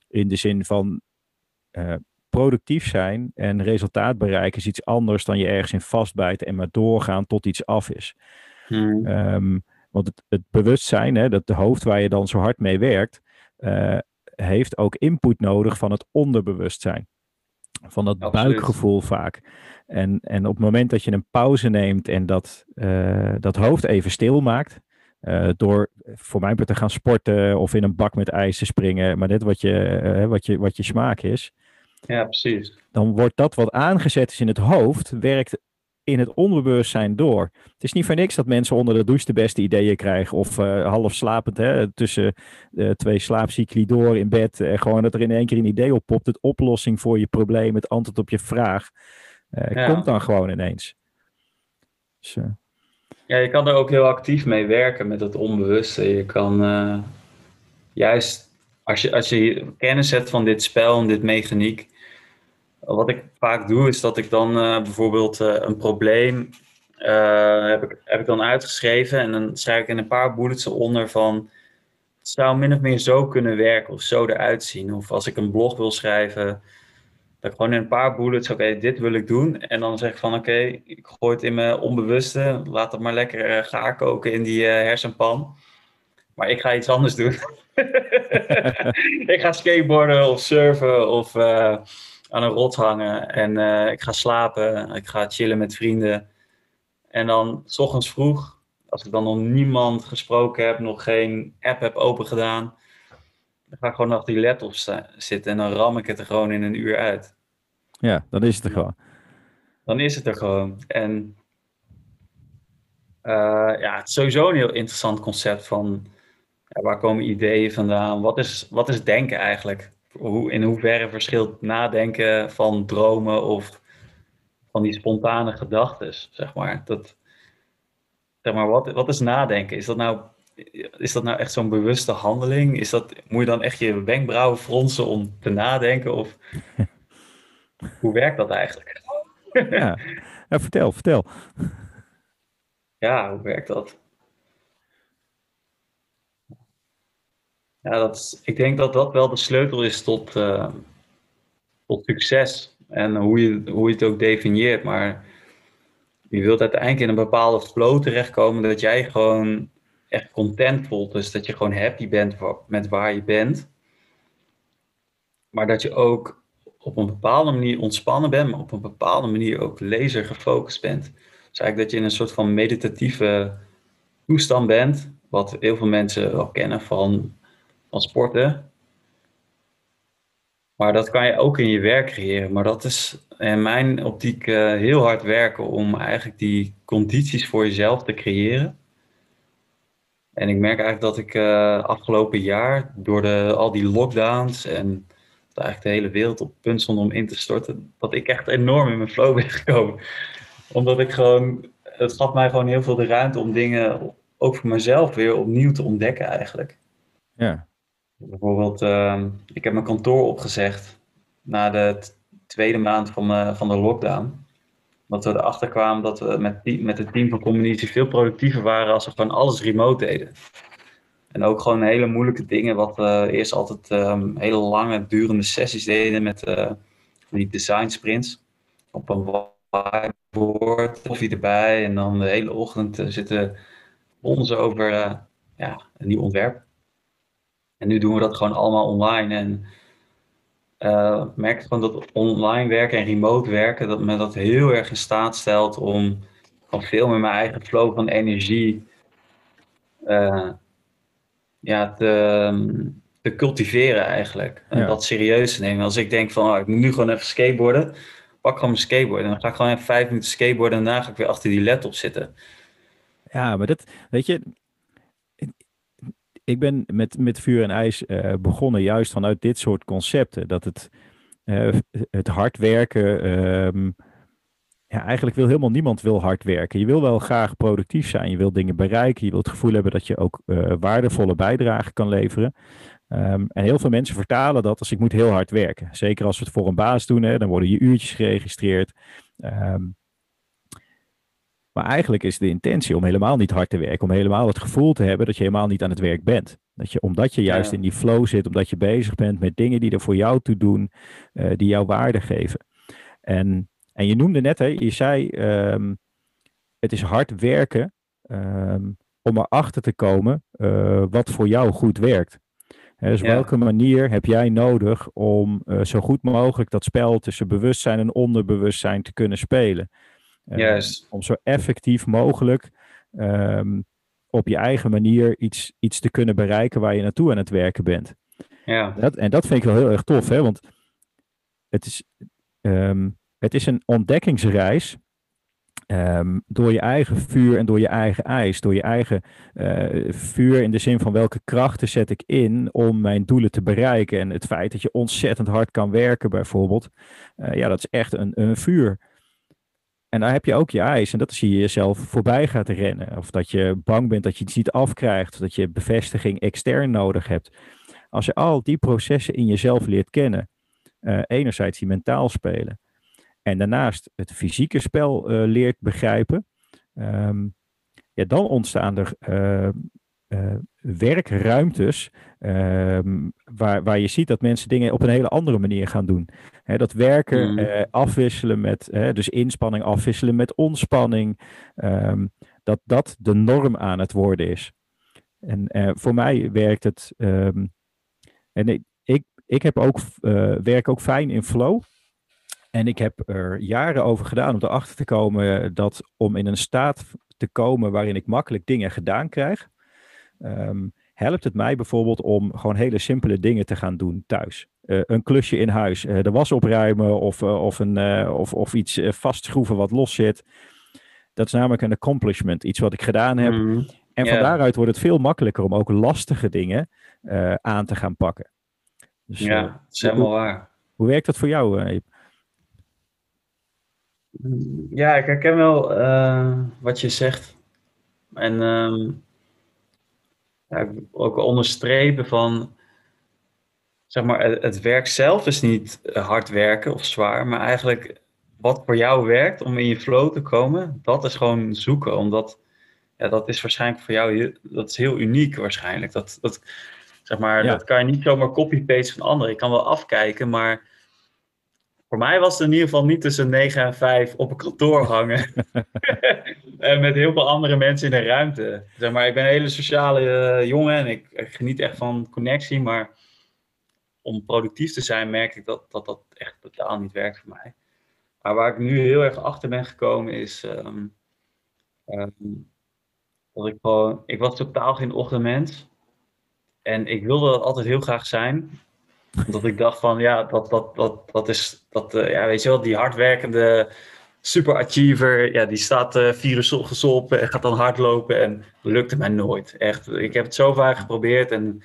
in de zin van productief zijn en resultaat bereiken is iets anders dan je ergens in vastbijten en maar doorgaan tot iets af is. Want het bewustzijn, hè, dat de hoofd waar je dan zo hard mee werkt, heeft ook input nodig van het onderbewustzijn. Van dat buikgevoel vaak. En op het moment dat je een pauze neemt en dat hoofd even stil maakt, door voor mij te gaan sporten of in een bak met ijs te springen, maar net wat je smaak is. Ja, precies. Dan wordt dat wat aangezet is in het hoofd, werkt in het onderbewustzijn door. Het is niet voor niks dat mensen onder de douche de beste ideeën krijgen of half slapend, hè, tussen twee slaapcycli door in bed. Gewoon dat er in één keer een idee oppopt, het oplossing voor je probleem, het antwoord op je vraag, komt dan gewoon ineens. Dus, ja, je kan er ook heel actief mee werken met het onbewuste. Je kan juist, als je kennis hebt van dit spel en dit mechaniek, wat ik vaak doe, is dat ik dan bijvoorbeeld een probleem heb ik dan uitgeschreven en dan schrijf ik in een paar bullets eronder van het zou min of meer zo kunnen werken of zo eruit zien. Of als ik een blog wil schrijven, dat ik gewoon in een paar bullets, oké, dit wil ik doen. En dan zeg ik van oké, ik gooi het in mijn onbewuste, laat het maar lekker gaar koken in die hersenpan. Maar ik ga iets anders doen. Ik ga skateboarden of surfen of aan een rots hangen en ik ga slapen, ik ga chillen met vrienden. En dan 's ochtends vroeg, als ik dan nog niemand gesproken heb, nog geen app heb opengedaan, dan ga ik gewoon nog die laptop zitten en dan ram ik het er gewoon in een uur uit. Ja, dan is het er gewoon. Dan is het er gewoon. En ja, het is sowieso een heel interessant concept van ja, waar komen ideeën vandaan? Wat is denken eigenlijk? In hoeverre verschilt nadenken van dromen of van die spontane gedachten, zeg maar. Wat is nadenken? Is dat nou echt zo'n bewuste handeling? Moet je dan echt je wenkbrauwen fronsen om te nadenken? Of hoe werkt dat eigenlijk? Ja, nou, vertel. Ja, hoe werkt dat? Ja, ik denk dat dat wel de sleutel is tot succes. En hoe je het ook definieert. Maar je wilt uiteindelijk in een bepaalde flow terechtkomen dat jij gewoon echt content voelt. Dus dat je gewoon happy bent met waar je bent. Maar dat je ook op een bepaalde manier ontspannen bent. Maar op een bepaalde manier ook laser gefocust bent. Dus eigenlijk dat je in een soort van meditatieve toestand bent. Wat heel veel mensen wel kennen van sporten. Maar dat kan je ook in je werk creëren. Maar dat is in mijn optiek heel hard werken om eigenlijk die condities voor jezelf te creëren. En ik merk eigenlijk dat ik afgelopen jaar door al die lockdowns en dat eigenlijk de hele wereld op punt stond om in te storten, dat ik echt enorm in mijn flow ben gekomen. Omdat het gaf mij gewoon heel veel de ruimte om dingen ook voor mezelf weer opnieuw te ontdekken eigenlijk. Ja. Bijvoorbeeld, ik heb mijn kantoor opgezegd na de tweede maand van de lockdown. Dat we erachter kwamen dat we met het team van CommonEasy veel productiever waren als we gewoon alles remote deden. En ook gewoon hele moeilijke dingen, wat we eerst altijd hele lange durende sessies deden met die design sprints. Op een whiteboard, koffie erbij en dan de hele ochtend zitten bonzen over een nieuw ontwerp. En nu doen we dat gewoon allemaal online en merk gewoon dat online werken en remote werken, dat me dat heel erg in staat stelt om van veel meer mijn eigen flow van energie te cultiveren eigenlijk. En dat serieus te nemen. Als ik denk van ik moet nu gewoon even skateboarden, pak gewoon mijn skateboard en dan ga ik gewoon even 5 minuten skateboarden en daarna ga ik weer achter die laptop zitten. Ja, maar dat, weet je, ik ben met vuur en ijs begonnen juist vanuit dit soort concepten. Dat het hard werken, eigenlijk helemaal niemand wil hard werken. Je wil wel graag productief zijn, je wil dingen bereiken. Je wil het gevoel hebben dat je ook waardevolle bijdrage kan leveren. En heel veel mensen vertalen dat als ik moet heel hard werken. Zeker als we het voor een baas doen, hè, dan worden je uurtjes geregistreerd. Maar eigenlijk is de intentie om helemaal niet hard te werken. Om helemaal het gevoel te hebben dat je helemaal niet aan het werk bent. Omdat je juist in die flow zit. Omdat je bezig bent met dingen die er voor jou toe doen. Die jou waarde geven. En je noemde net, je zei... het is hard werken om erachter te komen wat voor jou goed werkt. Dus welke manier heb jij nodig om zo goed mogelijk dat spel tussen bewustzijn en onderbewustzijn te kunnen spelen? Om zo effectief mogelijk op je eigen manier iets te kunnen bereiken waar je naartoe aan het werken bent. Ja. En dat vind ik wel heel erg tof, hè? Want het is een ontdekkingsreis door je eigen vuur en door je eigen ijs. Door je eigen vuur in de zin van welke krachten zet ik in om mijn doelen te bereiken. En het feit dat je ontzettend hard kan werken bijvoorbeeld, dat is echt een vuur. En daar heb je ook je ijs. En dat is je jezelf voorbij gaat rennen. Of dat je bang bent dat je iets niet afkrijgt. Of dat je bevestiging extern nodig hebt. Als je al die processen in jezelf leert kennen. Enerzijds die mentaal spelen. En daarnaast het fysieke spel leert begrijpen. Dan ontstaan er werkruimtes. Waar je ziet dat mensen dingen op een hele andere manier gaan doen. Dat werken afwisselen met... dus inspanning afwisselen met ontspanning. Dat de norm aan het worden is. En voor mij werkt het... en ik heb ook, werk ook fijn in flow. En ik heb er jaren over gedaan om erachter te komen... dat om in een staat te komen waarin ik makkelijk dingen gedaan krijg... helpt het mij bijvoorbeeld om gewoon hele simpele dingen te gaan doen thuis. Een klusje in huis, de was opruimen of iets vastschroeven wat los zit. Dat is namelijk een accomplishment, iets wat ik gedaan heb. En van daaruit wordt het veel makkelijker om ook lastige dingen aan te gaan pakken. Dus, dat is helemaal waar. Hoe werkt dat voor jou, Jip? Ja, ik herken wel wat je zegt. En... ja, ook onderstrepen van, zeg maar, het werk zelf is niet hard werken of zwaar, maar eigenlijk wat voor jou werkt om in je flow te komen, dat is gewoon zoeken. Omdat dat is waarschijnlijk voor jou, dat is heel uniek waarschijnlijk. Dat, dat, Zeg maar, dat kan je niet zomaar copy-paste van anderen. Ik kan wel afkijken, maar voor mij was het in ieder geval niet tussen 9 en 5 op een kantoor hangen. En met heel veel andere mensen in de ruimte. Zeg maar, ik ben een hele sociale jongen en ik geniet echt van connectie, maar om productief te zijn merk ik dat echt totaal niet werkt voor mij. Maar waar ik nu heel erg achter ben gekomen is dat ik gewoon... Ik was totaal geen ochtendmens. En ik wilde dat altijd heel graag zijn. Omdat ik dacht van, ja, weet je wel, die hardwerkende superachiever, ja, die staat 4 uur ochtends op en gaat dan hardlopen. En dat lukte mij nooit, echt. Ik heb het zo vaak geprobeerd en...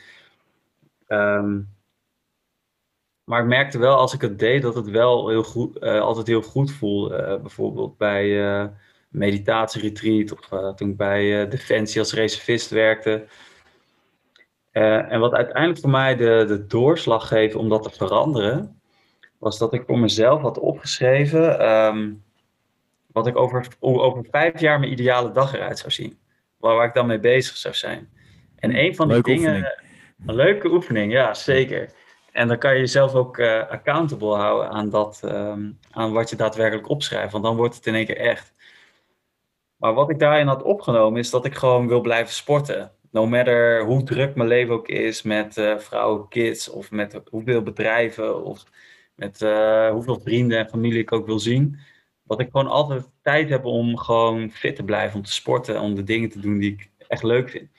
maar ik merkte wel als ik het deed dat het wel heel goed, altijd heel goed voelde. Bijvoorbeeld bij meditatieretreat of toen ik bij Defensie als reservist werkte. En wat uiteindelijk voor mij de doorslag geeft om dat te veranderen, was dat ik voor mezelf had opgeschreven wat ik over 5 jaar mijn ideale dag eruit zou zien. Waar ik dan mee bezig zou zijn. En een van die dingen... Oefening. Een leuke oefening, ja, zeker. En dan kan je jezelf ook accountable houden aan wat je daadwerkelijk opschrijft. Want dan wordt het in één keer echt. Maar wat ik daarin had opgenomen is dat ik gewoon wil blijven sporten. No matter hoe druk mijn leven ook is met vrouwen, kids of met hoeveel bedrijven of met hoeveel vrienden en familie ik ook wil zien. Dat ik gewoon altijd tijd heb om gewoon fit te blijven, om te sporten, om de dingen te doen die ik echt leuk vind.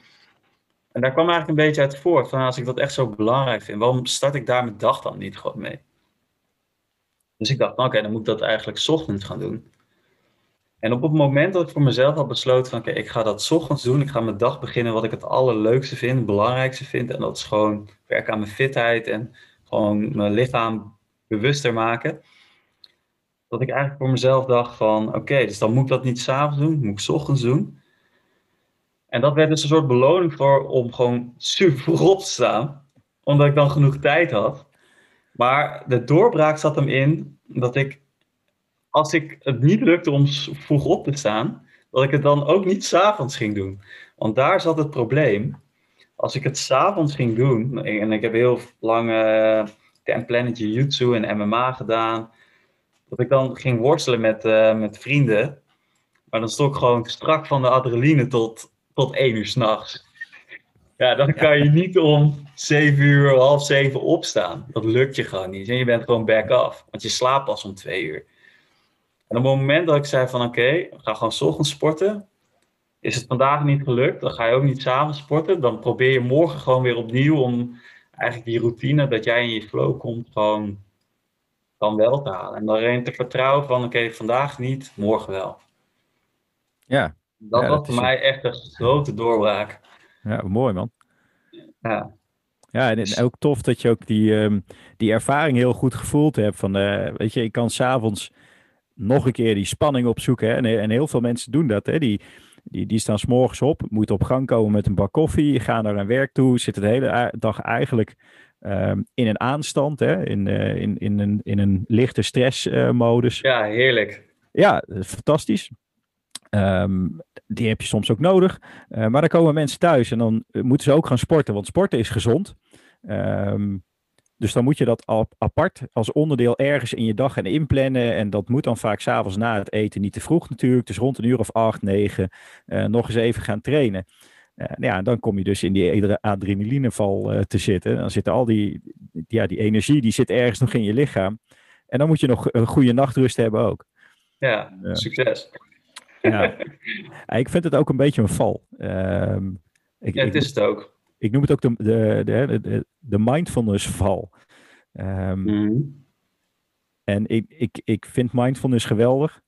En daar kwam eigenlijk een beetje uit voort van als ik dat echt zo belangrijk vind, waarom start ik daar mijn dag dan niet gewoon mee? Dus ik dacht, oké, dan moet ik dat eigenlijk 's ochtends gaan doen. En op het moment dat ik voor mezelf had besloten van oké, ik ga dat 's ochtends doen, ik ga mijn dag beginnen wat ik het allerleukste vind, het belangrijkste vind. En dat is gewoon werken aan mijn fitheid en gewoon mijn lichaam bewuster maken. Dat ik eigenlijk voor mezelf dacht van oké, dus dan moet ik dat niet 's avonds doen, moet ik 's ochtends doen. En dat werd dus een soort beloning voor om gewoon super op te staan. Omdat ik dan genoeg tijd had. Maar de doorbraak zat hem in dat ik, als ik het niet lukte om vroeg op te staan, dat ik het dan ook niet 's avonds ging doen. Want daar zat het probleem. Als ik het 's avonds ging doen, en ik heb heel lang Ten Planet Jiu-Jitsu en MMA gedaan, dat ik dan ging worstelen met vrienden. Maar dan stond ik gewoon strak van de adrenaline tot 1 uur 's nachts. Ja, dan kan je niet om 7 uur, 6:30 opstaan. Dat lukt je gewoon niet. En je bent gewoon back off. Want je slaapt pas om 2 uur. En op het moment dat ik zei van oké, we gaan gewoon 's ochtends sporten. Is het vandaag niet gelukt, dan ga je ook niet 's avonds sporten. Dan probeer je morgen gewoon weer opnieuw om eigenlijk die routine dat jij in je flow komt gewoon dan wel te halen. En dan erin te vertrouwen van oké, vandaag niet, morgen wel. Ja. Dat was voor mij echt een grote doorbraak. Ja, mooi man. Ja. Ja, en ook tof dat je ook die ervaring heel goed gevoeld hebt. Van, weet je, ik kan 's avonds nog een keer die spanning opzoeken. Hè? En heel veel mensen doen dat. Hè? Die staan 's morgens op, moeten op gang komen met een bak koffie, gaan naar hun werk toe, zitten de hele dag eigenlijk in een aanstand, hè? In een lichte stressmodus. Ja, heerlijk. Ja, fantastisch. Die heb je soms ook nodig. Maar dan komen mensen thuis en dan moeten ze ook gaan sporten. Want sporten is gezond. Dus dan moet je dat apart als onderdeel ergens in je dag gaan inplannen. En dat moet dan vaak 's avonds na het eten. Niet te vroeg natuurlijk. Dus rond 8:00, 9:00 nog eens even gaan trainen. Dan kom je dus in die adrenalineval te zitten. Dan zit al die energie die zit ergens nog in je lichaam. En dan moet je nog een goede nachtrust hebben ook. Ja, succes. Ja. Ik vind het ook een beetje een val. Het is het ook. Ik noem het ook de mindfulness val. En ik vind mindfulness geweldig.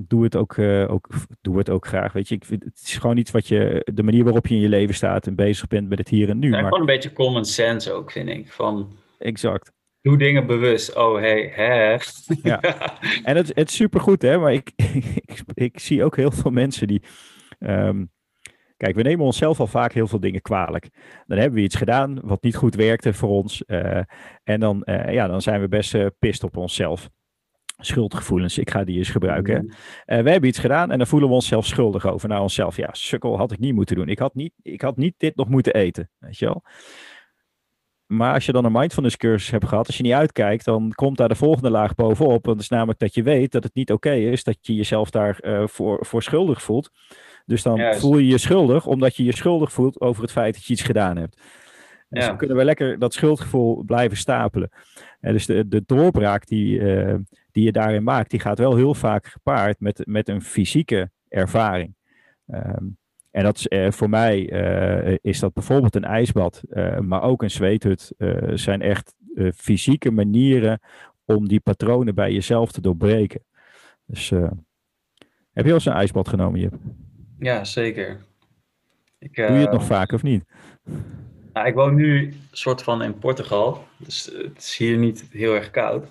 Doe het ook graag. Weet je, het is gewoon iets wat de manier waarop je in je leven staat en bezig bent met het hier en nu. Ja, maar gewoon een beetje common sense ook, vind ik. Exact. Doe dingen bewust. Oh, hey. Ja. En het is supergoed, hè. Maar ik zie ook heel veel mensen die... Kijk, we nemen onszelf al vaak heel veel dingen kwalijk. Dan hebben we iets gedaan wat niet goed werkte voor ons. En dan zijn we best pist op onszelf. schuldgevoelens. Ik ga die eens gebruiken. We hebben iets gedaan en daar voelen we onszelf schuldig over. Nou, onszelf, ja, sukkel had ik niet moeten doen. Ik had niet dit nog moeten eten, weet je wel. Maar als je dan een mindfulness cursus hebt gehad, als je niet uitkijkt, dan komt daar de volgende laag bovenop. Dat is namelijk dat je weet dat het niet oké is, dat je jezelf daarvoor schuldig voelt. Dus dan voel je je schuldig, omdat je je schuldig voelt over het feit dat je iets gedaan hebt. Dus dan kunnen we lekker dat schuldgevoel blijven stapelen. Dus de doorbraak die je daarin maakt, die gaat wel heel vaak gepaard met een fysieke ervaring. En dat is, voor mij is dat bijvoorbeeld een ijsbad, maar ook een zweethut. Zijn echt fysieke manieren om die patronen bij jezelf te doorbreken. Dus heb je al eens een ijsbad genomen, Jip? Ja, zeker. Doe je het nog vaak of niet? Nou, ik woon nu soort van in Portugal, dus het is hier niet heel erg koud.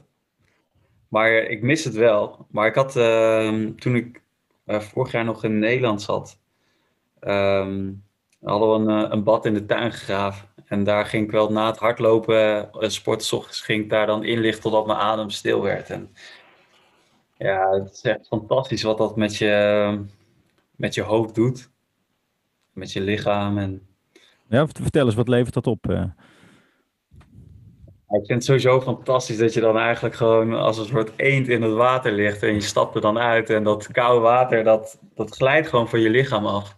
Maar ik mis het wel. Maar ik had toen ik vorig jaar nog in Nederland zat, hadden we een bad in de tuin gegraven. En daar ging ik wel na het hardlopen en sport 's ochtends ging ik daar dan in liggen totdat mijn adem stil werd. En ja, het is echt fantastisch wat dat met je hoofd doet. Met je lichaam. En ja, vertel eens, wat levert dat op? Ik vind het sowieso fantastisch dat je dan eigenlijk gewoon als een soort eend in het water ligt en je stapt er dan uit en dat koude water, dat glijdt gewoon van je lichaam af.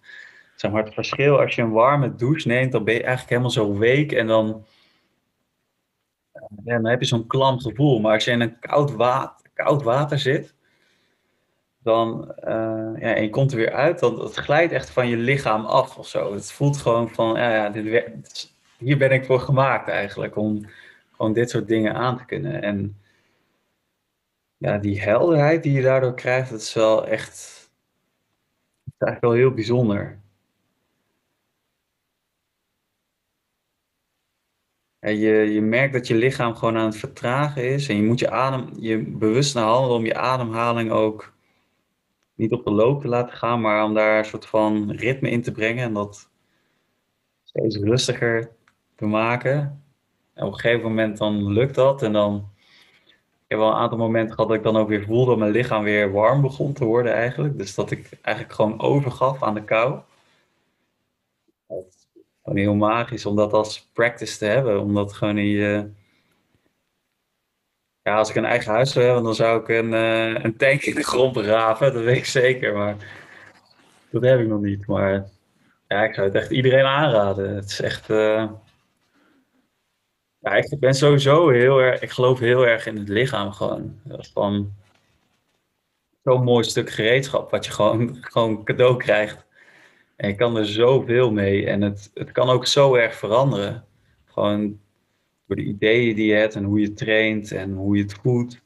Zeg maar, het verschil, als je een warme douche neemt, dan ben je eigenlijk helemaal zo week en dan heb je zo'n klam gevoel. Maar als je in een koud water zit, dan, en je komt er weer uit, dan het glijdt echt van je lichaam af of zo. Het voelt gewoon van, hier ben ik voor gemaakt eigenlijk, om gewoon dit soort dingen aan te kunnen. En ja, die helderheid die je daardoor krijgt, dat is wel echt, dat is eigenlijk wel heel bijzonder. En je merkt dat je lichaam gewoon aan het vertragen is en je moet je bewust naar handelen om je ademhaling ook niet op de loop te laten gaan, maar om daar een soort van ritme in te brengen en dat steeds rustiger te maken. En op een gegeven moment dan lukt dat. En dan, ik heb wel een aantal momenten gehad dat ik dan ook weer voelde dat mijn lichaam weer warm begon te worden eigenlijk. Dus dat ik eigenlijk gewoon overgaf aan de kou. Het is gewoon heel magisch om dat als practice te hebben. Omdat gewoon ja, als ik een eigen huis zou hebben, dan zou ik een tank in de grond begraven. Dat weet ik zeker, maar dat heb ik nog niet. Maar ja, ik zou het echt iedereen aanraden. Het is echt... Ja, ik ben sowieso heel erg, ik geloof heel erg in het lichaam gewoon. Dat is van zo'n mooi stuk gereedschap wat je gewoon cadeau krijgt. En je kan er zoveel mee en het kan ook zo erg veranderen. Gewoon door de ideeën die je hebt en hoe je traint en hoe je het voelt.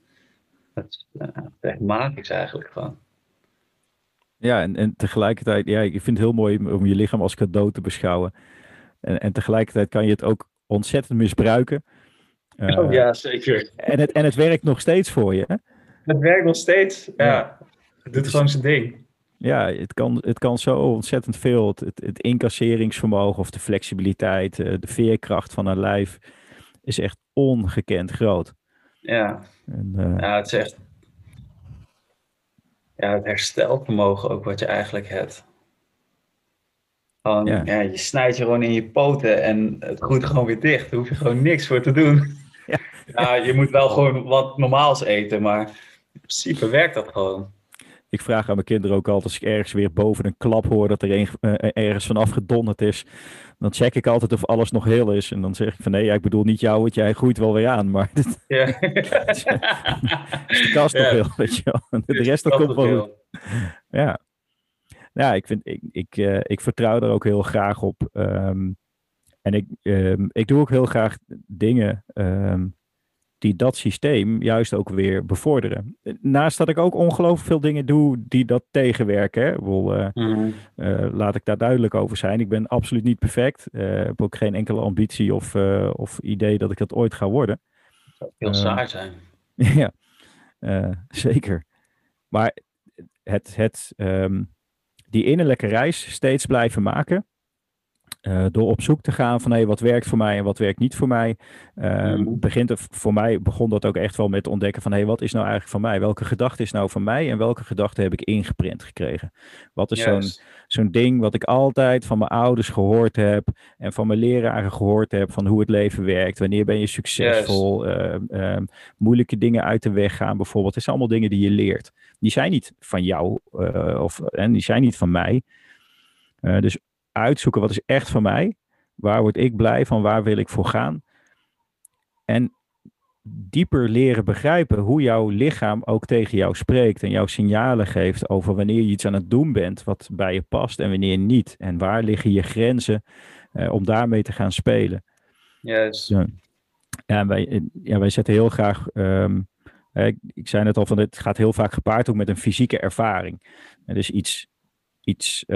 Dat is echt magisch eigenlijk gewoon. Ja, en tegelijkertijd, ja, ik vind het heel mooi om je lichaam als cadeau te beschouwen. En tegelijkertijd kan je het ook ontzettend misbruiken. Ja, zeker. En het werkt nog steeds voor je. Hè? Het werkt nog steeds. Ja. Het doet gewoon zijn ding. Ja, het kan zo ontzettend veel. Het incasseringsvermogen of de flexibiliteit, de veerkracht van een lijf is echt ongekend groot. Ja. En het is echt... Ja, het herstelvermogen ook wat je eigenlijk hebt. Gewoon, ja, je snijdt je gewoon in je poten en het groeit gewoon weer dicht. Daar hoef je gewoon niks voor te doen. Ja. Ja, je moet wel gewoon wat normaals eten, maar in principe werkt dat gewoon. Ik vraag aan mijn kinderen ook altijd, als ik ergens weer boven een klap hoor dat er ergens vanaf gedonderd is, dan check ik altijd of alles nog heel is. En dan zeg ik van nee, ja, ik bedoel niet jou, want jij groeit wel weer aan. Maar is de kast nog heel, weet je wel. De rest dat komt wel. Ja. Nou, ik vertrouw er ook heel graag op. En ik doe ook heel graag dingen die dat systeem juist ook weer bevorderen. Naast dat ik ook ongelooflijk veel dingen doe die dat tegenwerken. Hè? Laat ik daar duidelijk over zijn. Ik ben absoluut niet perfect. Ik heb ook geen enkele ambitie of idee dat ik dat ooit ga worden. Dat zou heel saai zijn. Ja, zeker. Maar die innerlijke reis steeds blijven maken. Door op zoek te gaan van hey, wat werkt voor mij en wat werkt niet voor mij. Voor mij begon dat ook echt wel met ontdekken van hey, wat is nou eigenlijk van mij? Welke gedachte is nou van mij en welke gedachte heb ik ingeprint gekregen? Wat is zo'n ding wat ik altijd van mijn ouders gehoord heb en van mijn leraren gehoord heb van hoe het leven werkt. Wanneer ben je succesvol? Moeilijke dingen uit de weg gaan bijvoorbeeld. Het zijn allemaal dingen die je leert. Die zijn niet van jou en die zijn niet van mij. Dus uitzoeken wat is echt van mij, waar word ik blij van, waar wil ik voor gaan en dieper leren begrijpen hoe jouw lichaam ook tegen jou spreekt en jouw signalen geeft over wanneer je iets aan het doen bent wat bij je past en wanneer niet en waar liggen je grenzen om daarmee te gaan spelen. Yes. Ja. En wij zetten heel graag... Ik zei net al, van het gaat heel vaak gepaard ook met een fysieke ervaring. En dus iets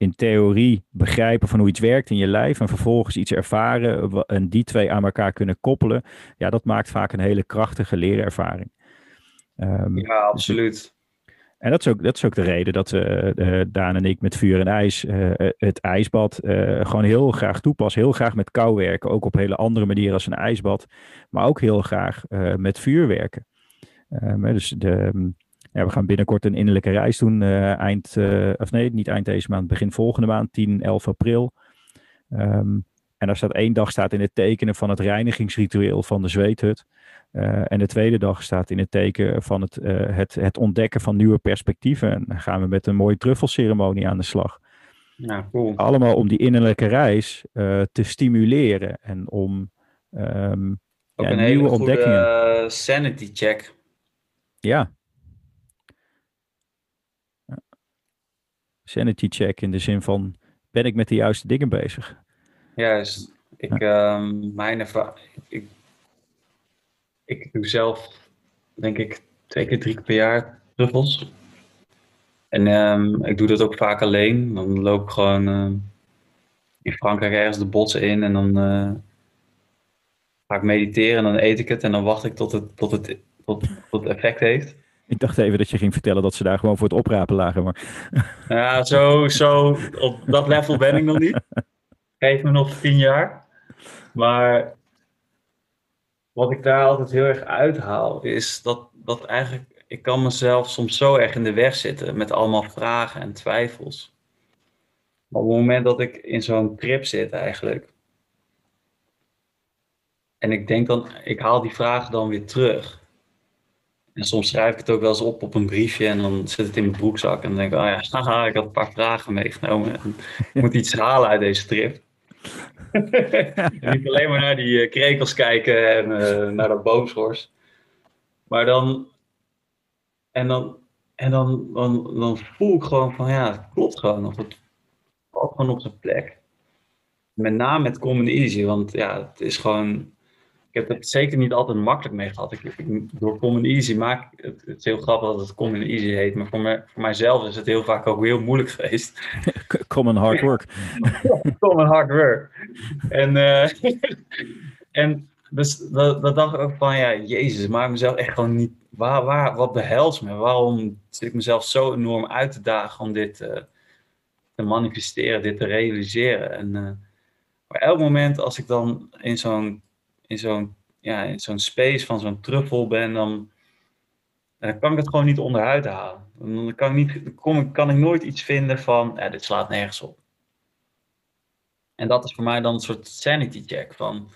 in theorie begrijpen van hoe iets werkt in je lijf en vervolgens iets ervaren en die twee aan elkaar kunnen koppelen, ja, dat maakt vaak een hele krachtige leerervaring. Ja, absoluut. En dat is ook de reden dat Daan en ik met vuur en ijs het ijsbad gewoon heel graag toepassen. Heel graag met kou werken, ook op hele andere manieren als een ijsbad. Maar ook heel graag met vuur werken. We gaan binnenkort een innerlijke reis doen. Niet eind deze maand, begin volgende maand, 10, 11 april. En daar staat 1 dag staat in het tekenen van het reinigingsritueel van de zweethut. En de tweede dag staat in het teken van het ontdekken van nieuwe perspectieven. En dan gaan we met een mooie truffelceremonie aan de slag. Ja, cool. Allemaal om die innerlijke reis te stimuleren. En om een hele nieuwe ontdekkingen. Sanity check. Ja. Sanity check in de zin van, ben ik met de juiste dingen bezig? Juist. Ik doe zelf, denk ik, 2 keer 3 keer per jaar truffels. En ik doe dat ook vaak alleen. Dan loop ik gewoon in Frankrijk ergens de bossen in en dan ga ik mediteren en dan eet ik het en dan wacht ik tot het effect heeft. Ik dacht even dat je ging vertellen dat ze daar gewoon voor het oprapen lagen. Maar... Ja, zo op dat level ben ik nog niet. Geef me nog 10 jaar. Maar wat ik daar altijd heel erg uithaal is dat eigenlijk... Ik kan mezelf soms zo erg in de weg zitten met allemaal vragen en twijfels. Maar op het moment dat ik in zo'n trip zit eigenlijk... En ik denk dan, ik haal die vragen dan weer terug... En soms schrijf ik het ook wel eens op een briefje en dan zit het in mijn broekzak. En dan denk ik, ik had een paar vragen meegenomen. Ik moet iets halen uit deze trip. Niet alleen maar naar die krekels kijken en naar dat boomschors. Maar dan voel ik gewoon van, ja, het klopt gewoon. Of het valt gewoon op zijn plek. Met name met CommonEasy, want ja, het is gewoon... Ik heb het zeker niet altijd makkelijk mee gehad. Door CommonEasy maak ik... Het is heel grappig dat het CommonEasy heet. Maar voor mijzelf is het heel vaak ook heel moeilijk geweest. Common hard work. Common hard work. En dus dat dacht ik ook van... Ja, Jezus, ik maak mezelf echt gewoon niet... Wat behelst me? Waarom zit ik mezelf zo enorm uit te dagen... om dit te manifesteren, dit te realiseren? En maar elk moment als ik dan in zo'n space van zo'n truffel ben, dan kan ik het gewoon niet onderuit halen. Dan kan ik nooit iets vinden van, dit slaat nergens op. En dat is voor mij dan een soort sanity check. Van,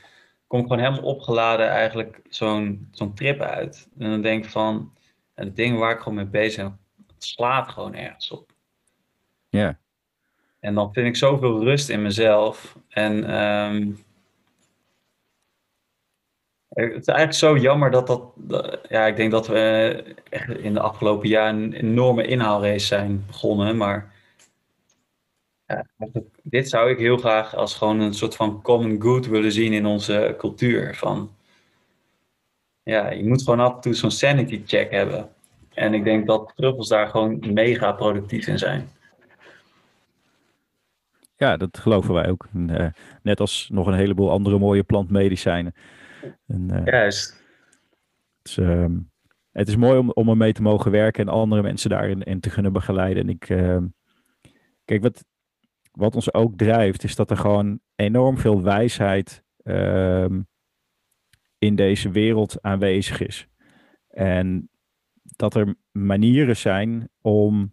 kom ik gewoon helemaal opgeladen eigenlijk zo'n trip uit. En dan denk ik van, het ding waar ik gewoon mee bezig ben, het slaat gewoon ergens op. Ja. Yeah. En dan vind ik zoveel rust in mezelf. En... het is eigenlijk zo jammer dat ik denk dat we echt in de afgelopen jaren een enorme inhaalrace zijn begonnen, maar ja, dit zou ik heel graag als gewoon een soort van common good willen zien in onze cultuur. Van, ja, je moet gewoon af en toe zo'n sanity check hebben. En ik denk dat truffels daar gewoon mega productief in zijn. Ja, dat geloven wij ook. Net als nog een heleboel andere mooie plantmedicijnen. Het is mooi om ermee te mogen werken en andere mensen daarin te kunnen begeleiden. En ik, kijk, wat wat ons ook drijft, is dat er gewoon enorm veel wijsheid in deze wereld aanwezig is. En dat er manieren zijn om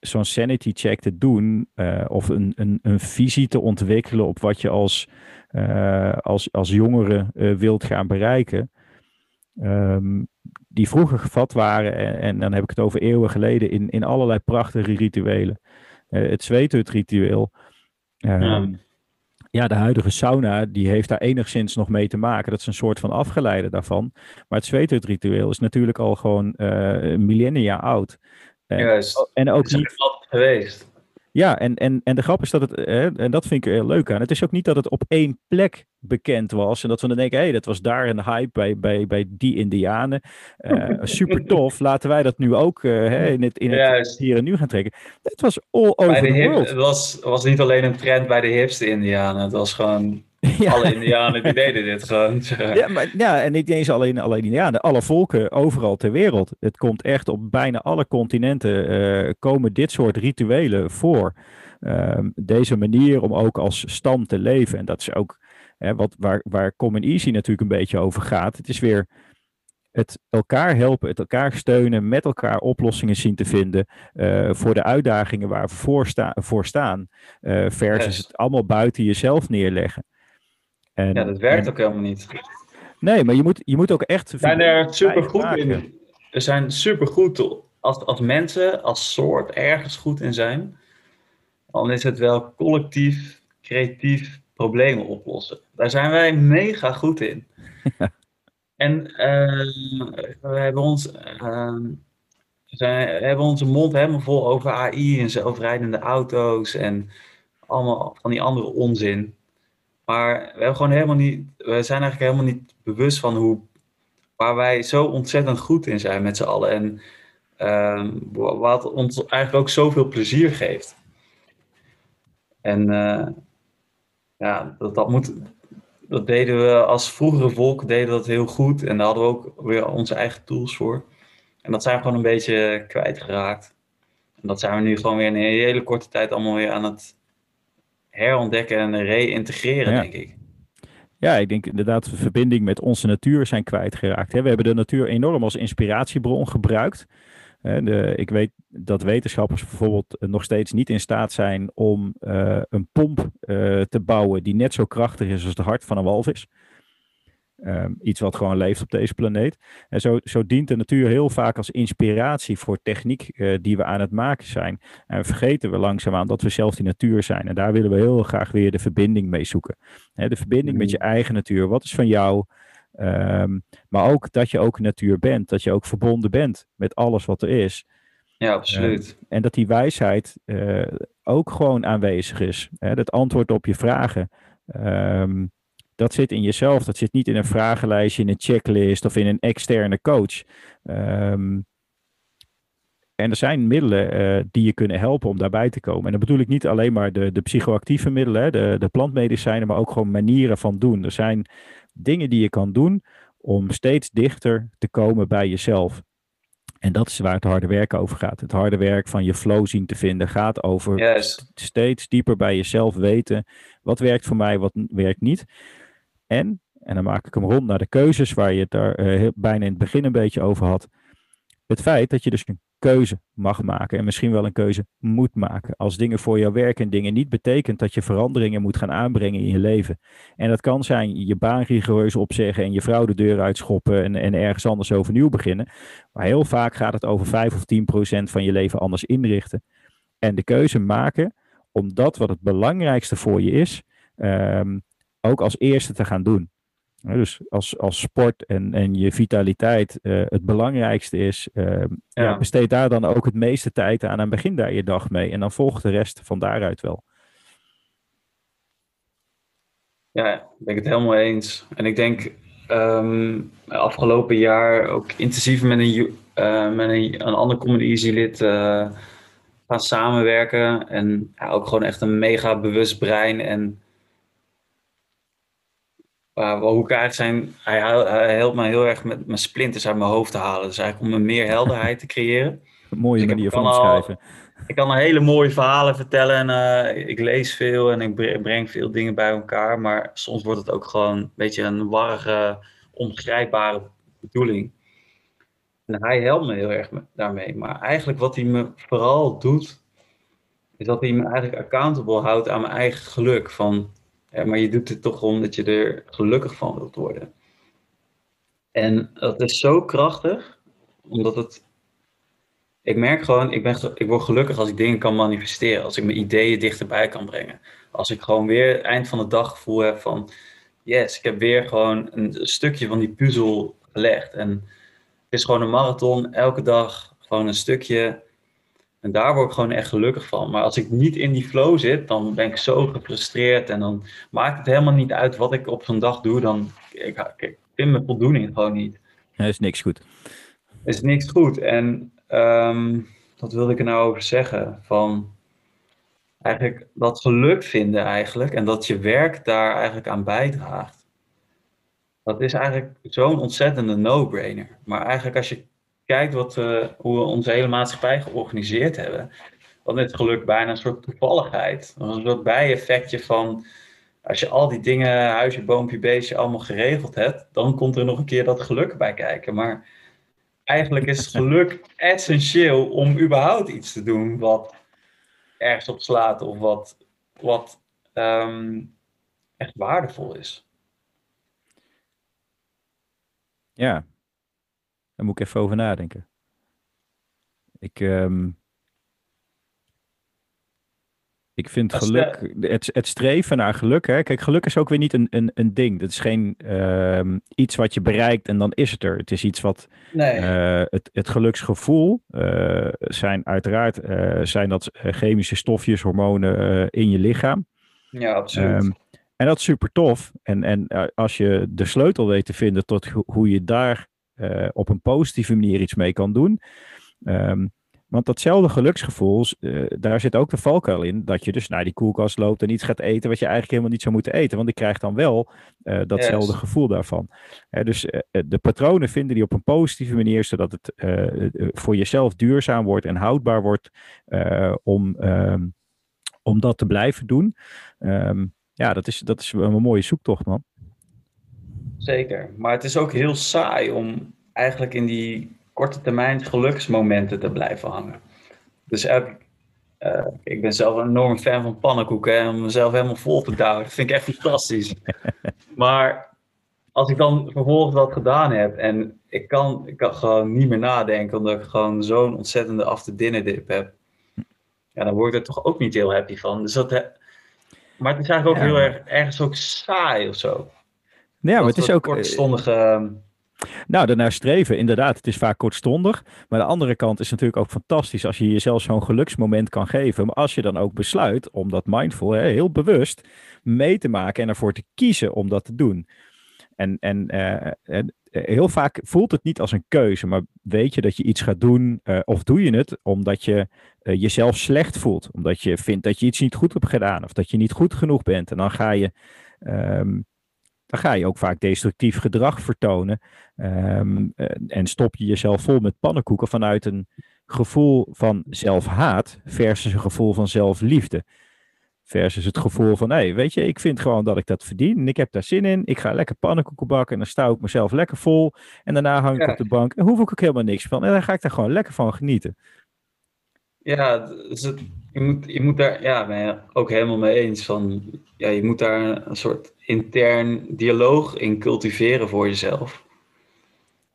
zo'n sanity check te doen, of een visie te ontwikkelen op wat je als jongere wilt gaan bereiken, die vroeger gevat waren, en dan heb ik het over eeuwen geleden, in allerlei prachtige rituelen. Het zweethut-ritueel. Ja, de huidige sauna, die heeft daar enigszins nog mee te maken. Dat is een soort van afgeleide daarvan. Maar het zweethut-ritueel is natuurlijk al gewoon millennia oud. Juist, en ook niet geweest. Ja, en de grap is dat het, en dat vind ik er heel leuk aan, het is ook niet dat het op één plek bekend was en dat we dan denken, hé, dat was daar een hype bij die indianen. Super tof, laten wij dat nu ook in het hier en nu gaan trekken. Het was all over the world. Het was niet alleen een trend bij de hipste indianen, het was gewoon... Ja. Alle indianen die deden dit gewoon. Ja, maar, ja, en niet eens alleen indianen. Alle volken overal ter wereld. Het komt echt op bijna alle continenten komen dit soort rituelen voor. Deze manier om ook als stam te leven. En dat is ook waar CommonEasy natuurlijk een beetje over gaat. Het is weer het elkaar helpen, het elkaar steunen, met elkaar oplossingen zien te vinden voor de uitdagingen waar we voor staan. Versus het allemaal buiten jezelf neerleggen. En, ja, dat werkt ook helemaal niet. Nee, maar je moet ook echt... We zijn supergoed als mensen, als soort, ergens goed in zijn. Dan is het wel collectief, creatief problemen oplossen. Daar zijn wij mega goed in. En we hebben onze mond helemaal vol over AI en zelfrijdende auto's en allemaal van die andere onzin. Maar we zijn eigenlijk helemaal niet bewust van waar wij zo ontzettend goed in zijn met z'n allen. En wat ons eigenlijk ook zoveel plezier geeft. En dat deden we als vroegere volk, deden dat heel goed. En daar hadden we ook weer onze eigen tools voor. En dat zijn we gewoon een beetje kwijtgeraakt. En dat zijn we nu gewoon weer in een hele korte tijd allemaal weer aan het... herontdekken en reïntegreren, denk ik. Ja, ik denk inderdaad de verbinding met onze natuur zijn kwijtgeraakt. We hebben de natuur enorm als inspiratiebron gebruikt. Ik weet dat wetenschappers bijvoorbeeld nog steeds niet in staat zijn om een pomp te bouwen die net zo krachtig is als het hart van een walvis. Iets wat gewoon leeft op deze planeet. En zo dient de natuur heel vaak als inspiratie voor techniek die we aan het maken zijn. En vergeten we langzaamaan dat we zelf die natuur zijn. En daar willen we heel graag weer de verbinding mee zoeken. De verbinding met je eigen natuur. Wat is van jou? Maar ook dat je ook natuur bent. Dat je ook verbonden bent met alles wat er is. Ja, absoluut. En dat die wijsheid ook gewoon aanwezig is. Dat antwoord op je vragen... dat zit in jezelf, dat zit niet in een vragenlijstje, in een checklist of in een externe coach. En er zijn middelen die je kunnen helpen om daarbij te komen. En dan bedoel ik niet alleen maar de psychoactieve middelen, de plantmedicijnen, maar ook gewoon manieren van doen. Er zijn dingen die je kan doen om steeds dichter te komen bij jezelf. En dat is waar het harde werk over gaat. Het harde werk van je flow zien te vinden gaat over steeds dieper bij jezelf weten. Wat werkt voor mij, wat werkt niet. En dan maak ik hem rond naar de keuzes waar je het daar bijna in het begin een beetje over had. Het feit dat je dus een keuze mag maken en misschien wel een keuze moet maken. Als dingen voor jou werken en dingen niet betekent dat je veranderingen moet gaan aanbrengen in je leven. En dat kan zijn je baan rigoureus opzeggen en je vrouw de deur uitschoppen en ergens anders overnieuw beginnen. Maar heel vaak gaat het over 5 of 10% van je leven anders inrichten. En de keuze maken om dat wat het belangrijkste voor je is, ook als eerste te gaan doen. Dus als sport en je vitaliteit het belangrijkste is, besteed daar dan ook het meeste tijd aan en begin daar je dag mee. En dan volgt de rest van daaruit wel. Ja, ben ik het helemaal eens. En ik denk afgelopen jaar ook intensief met een ander CommonEasy lid gaan samenwerken. En ook gewoon echt een mega bewust brein en... Hij helpt mij heel erg met mijn splinters uit mijn hoofd te halen. Dus eigenlijk om een meer helderheid te creëren. Een mooie manier van omschrijven. Ik kan hele mooie verhalen vertellen en ik lees veel en ik breng veel dingen bij elkaar. Maar soms wordt het ook gewoon een beetje een warrige, ongrijpbare bedoeling. En hij helpt me heel erg daarmee. Maar eigenlijk wat hij me vooral doet, is dat hij me eigenlijk accountable houdt aan mijn eigen geluk. Van, ja, maar je doet het toch omdat je er gelukkig van wilt worden. En dat is zo krachtig, omdat het... Ik merk gewoon, ik word gelukkig als ik dingen kan manifesteren. Als ik mijn ideeën dichterbij kan brengen. Als ik gewoon weer het eind van de dag gevoel heb van... Yes, ik heb weer gewoon een stukje van die puzzel gelegd. En het is gewoon een marathon. Elke dag gewoon een stukje. En daar word ik gewoon echt gelukkig van. Maar als ik niet in die flow zit, dan ben ik zo gefrustreerd. En dan maakt het helemaal niet uit wat ik op zo'n dag doe. Dan ik vind mijn voldoening gewoon niet. Er is niks goed. Er is niks goed. En... wat wilde ik er nou over zeggen? Van eigenlijk dat geluk vinden eigenlijk en dat je werk daar eigenlijk aan bijdraagt. Dat is eigenlijk zo'n ontzettende no-brainer. Maar eigenlijk als je kijkt hoe we onze hele maatschappij georganiseerd hebben, dan is geluk bijna een soort toevalligheid. Een soort bijeffectje van als je al die dingen, huisje, boompje, beestje, allemaal geregeld hebt, dan komt er nog een keer dat geluk bij kijken. Maar... Eigenlijk is geluk essentieel om überhaupt iets te doen wat ergens op slaat of wat echt waardevol is. Ja, daar moet ik even over nadenken. Ik vind geluk, het streven naar geluk, hè? Kijk, geluk is ook weer niet een ding. Dat is geen iets wat je bereikt en dan is het er. Het is iets wat, het geluksgevoel zijn uiteraard, dat chemische stofjes, hormonen in je lichaam. Ja, absoluut. En dat is super tof. En als je de sleutel weet te vinden tot hoe je daar op een positieve manier iets mee kan doen... Want datzelfde geluksgevoel, daar zit ook de valkuil in, dat je dus naar die koelkast loopt en iets gaat eten wat je eigenlijk helemaal niet zou moeten eten. Want ik krijg dan wel datzelfde gevoel daarvan. Dus de patronen vinden die op een positieve manier, zodat het voor jezelf duurzaam wordt en houdbaar wordt om dat te blijven doen. Dat is een mooie zoektocht, man. Zeker, maar het is ook heel saai om eigenlijk in die... korte termijn geluksmomenten te blijven hangen. Dus ik ben zelf een enorm fan van pannenkoeken en om mezelf helemaal vol te douwen. Dat vind ik echt fantastisch. Maar als ik dan vervolgens dat gedaan heb en ik kan gewoon niet meer nadenken omdat ik gewoon zo'n ontzettende after-dinner dip heb, ja, dan word ik er toch ook niet heel happy van. Dus maar het is eigenlijk ook heel erg ergens ook saai of zo. Ja, maar het is ook kortstondige. Nou, daarnaar streven, inderdaad. Het is vaak kortstondig. Maar de andere kant is natuurlijk ook fantastisch als je jezelf zo'n geluksmoment kan geven. Maar als je dan ook besluit om dat mindful, heel bewust mee te maken en ervoor te kiezen om dat te doen. En heel vaak voelt het niet als een keuze, maar weet je dat je iets gaat doen of doe je het omdat je jezelf slecht voelt. Omdat je vindt dat je iets niet goed hebt gedaan of dat je niet goed genoeg bent. En dan ga je... Dan ga je ook vaak destructief gedrag vertonen. En stop je jezelf vol met pannenkoeken vanuit een gevoel van zelfhaat versus een gevoel van zelfliefde. Versus het gevoel van, weet je, ik vind gewoon dat ik dat verdien en ik heb daar zin in. Ik ga lekker pannenkoeken bakken en dan sta ik mezelf lekker vol. En daarna hang ik op de bank en hoef ik ook helemaal niks van. En dan ga ik daar gewoon lekker van genieten. Ja, dus je moet daar, ben je ook helemaal mee eens van, ja, je moet daar een soort intern dialoog in cultiveren voor jezelf.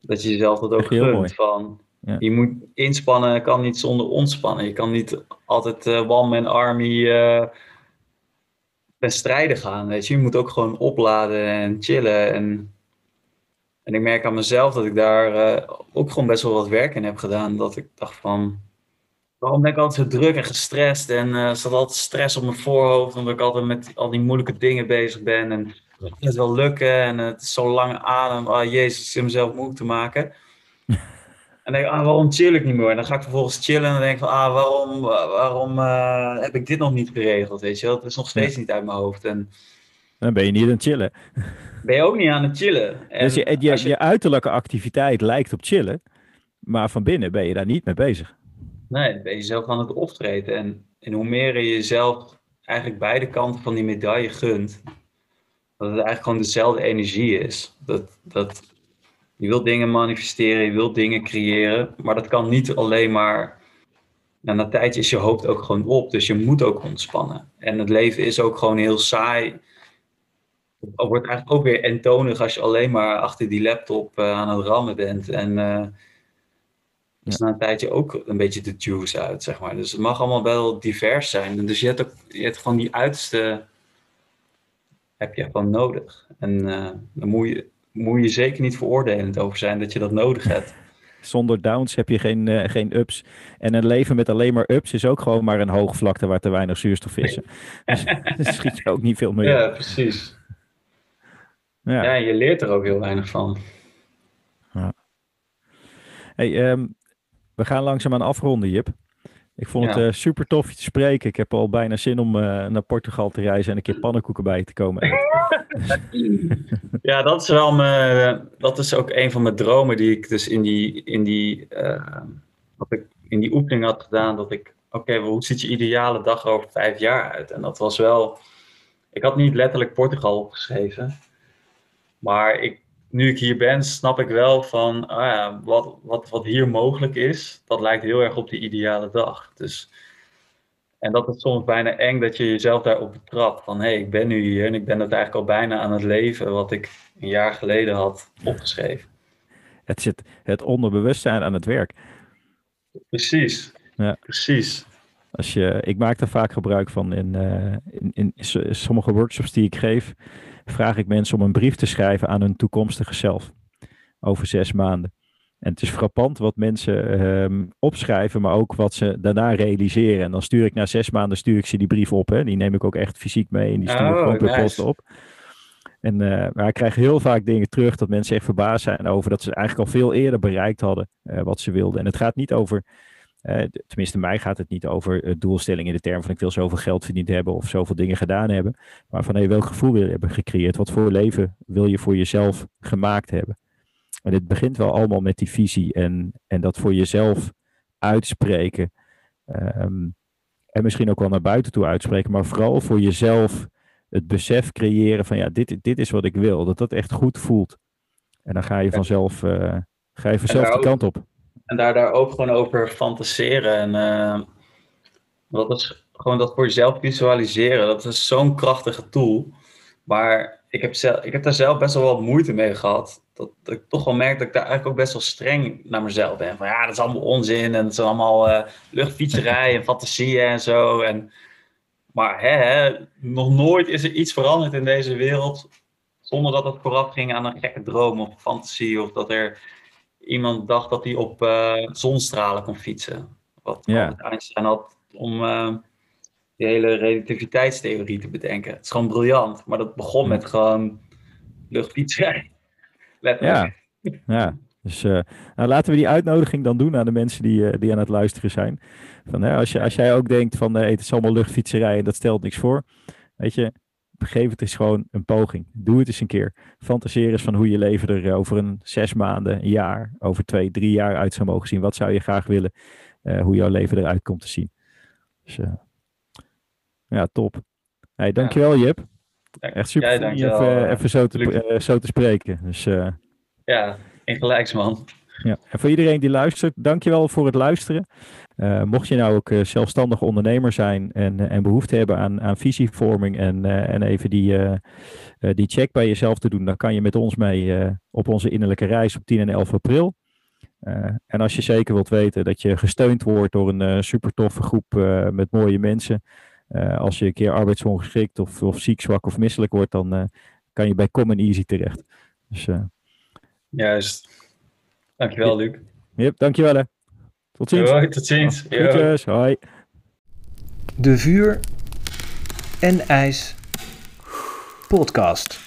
Dat je jezelf dat ook gunt van, je moet inspannen, kan niet zonder ontspannen. Je kan niet altijd one man army ten strijden gaan, weet je. Je moet ook gewoon opladen en chillen en ik merk aan mezelf dat ik daar ook gewoon best wel wat werk in heb gedaan, dat ik dacht van, waarom ben ik altijd zo druk en gestrest en zat altijd stress op mijn voorhoofd omdat ik altijd met al die moeilijke dingen bezig ben en het wel lukken en het is zo'n lange adem, jezus, ik zit mezelf moeilijk te maken. En denk ik, waarom chill ik niet meer? En dan ga ik vervolgens chillen en dan denk ik van, waarom heb ik dit nog niet geregeld, weet je wel? Het is nog steeds niet uit mijn hoofd. En dan ben je niet aan het chillen. Ben je ook niet aan het chillen. En dus je uiterlijke activiteit lijkt op chillen, maar van binnen ben je daar niet mee bezig. Nee, dan ben je zelf aan het optreden. En hoe meer je jezelf eigenlijk beide kanten van die medaille gunt, dat het eigenlijk gewoon dezelfde energie is. Dat je wilt dingen manifesteren, je wilt dingen creëren, maar dat kan niet alleen maar. Na een tijdje is je hoofd ook gewoon op, dus je moet ook ontspannen. En het leven is ook gewoon heel saai. Het wordt eigenlijk ook weer eentonig als je alleen maar achter die laptop aan het rammen bent. En is na een tijdje ook een beetje de juice uit, zeg maar. Dus het mag allemaal wel divers zijn. Dus je hebt gewoon die uiterste heb je gewoon nodig. En daar moet je zeker niet veroordelend over zijn dat je dat nodig hebt. Zonder downs heb je geen ups. En een leven met alleen maar ups is ook gewoon maar een hoogvlakte waar te weinig zuurstof is. Dus daar schiet je ook niet veel meer. Ja, precies. Ja. Ja, je leert er ook heel weinig van. Ja. Hey, we gaan langzaamaan afronden, Jip. Ik vond het super tof je te spreken. Ik heb al bijna zin om naar Portugal te reizen en een keer pannenkoeken bij te komen. Ja, dat is wel dat is ook een van mijn dromen die ik dus in die oefening had gedaan. Dat ik, oké, hoe ziet je ideale dag over 5 jaar uit? En dat was wel, ik had niet letterlijk Portugal opgeschreven. Maar nu ik hier ben, snap ik wel van wat hier mogelijk is. Dat lijkt heel erg op die ideale dag. Dus, en dat is soms bijna eng dat je jezelf daarop betrapt. Van hé, ik ben nu hier en ik ben het eigenlijk al bijna aan het leven wat ik een jaar geleden had opgeschreven. Het zit het onderbewustzijn aan het werk. Precies, ja. Precies. Ik maak daar vaak gebruik van in sommige workshops die ik geef. Vraag ik mensen om een brief te schrijven aan hun toekomstige zelf over 6 maanden. En het is frappant wat mensen opschrijven, maar ook wat ze daarna realiseren. En dan stuur ik na 6 maanden ze die brief op. Hè. Die neem ik ook echt fysiek mee en die stuur ik gewoon per post op. En, maar ik krijg heel vaak dingen terug dat mensen echt verbaasd zijn over dat ze eigenlijk al veel eerder bereikt hadden wat ze wilden. En het gaat niet over... tenminste, mij gaat het niet over doelstellingen in de term van ik wil zoveel geld verdiend hebben of zoveel dingen gedaan hebben. Maar van welk gevoel wil je hebben gecreëerd? Wat voor leven wil je voor jezelf gemaakt hebben? En het begint wel allemaal met die visie en dat voor jezelf uitspreken. En misschien ook wel naar buiten toe uitspreken. Maar vooral voor jezelf het besef creëren van dit is wat ik wil. Dat echt goed voelt. En dan ga je vanzelf, de kant op. En daar ook gewoon over fantaseren. En dat is gewoon dat voor jezelf visualiseren. Dat is zo'n krachtige tool. Maar ik heb daar zelf best wel wat moeite mee gehad. Dat ik toch wel merk dat ik daar eigenlijk ook best wel streng naar mezelf ben. Van dat is allemaal onzin. En dat zijn allemaal luchtfietserij en fantasieën en zo. Maar nog nooit is er iets veranderd in deze wereld zonder dat het vooraf ging aan een gekke droom of fantasie. Of dat er... iemand dacht dat hij op zonstralen kon fietsen. Wat Einstein had om die hele relativiteitstheorie te bedenken. Het is gewoon briljant. Maar dat begon met gewoon luchtfietsen. Letterlijk. Ja. Dus laten we die uitnodiging dan doen aan de mensen die aan het luisteren zijn. Van, als jij ook denkt van het is allemaal luchtfietserij en dat stelt niks voor. Weet je, geef het eens gewoon een poging. Doe het eens een keer. Fantaseer eens van hoe je leven er over 6 maanden, een jaar, over 2, 3 jaar uit zou mogen zien. Wat zou je graag willen? Hoe jouw leven eruit komt te zien. Dus, top. Hey, dankjewel Jip. Echt super om je even zo te spreken. Dus, in gelijks man. Ja. En voor iedereen die luistert, dankjewel voor het luisteren. Mocht je nou ook zelfstandig ondernemer zijn en behoefte hebben aan visievorming en even die check bij jezelf te doen, dan kan je met ons mee op onze innerlijke reis op 10 en 11 april. En als je zeker wilt weten dat je gesteund wordt door een super toffe groep met mooie mensen. Als je een keer arbeidsongeschikt of ziek, zwak of misselijk wordt, dan kan je bij CommonEasy terecht. Dus, juist. Dankjewel, Luc. Yep, dankjewel. Hè. Tot ziens. Hoi, tot ziens. Groetjes, hoi. De Vuur en IJs podcast.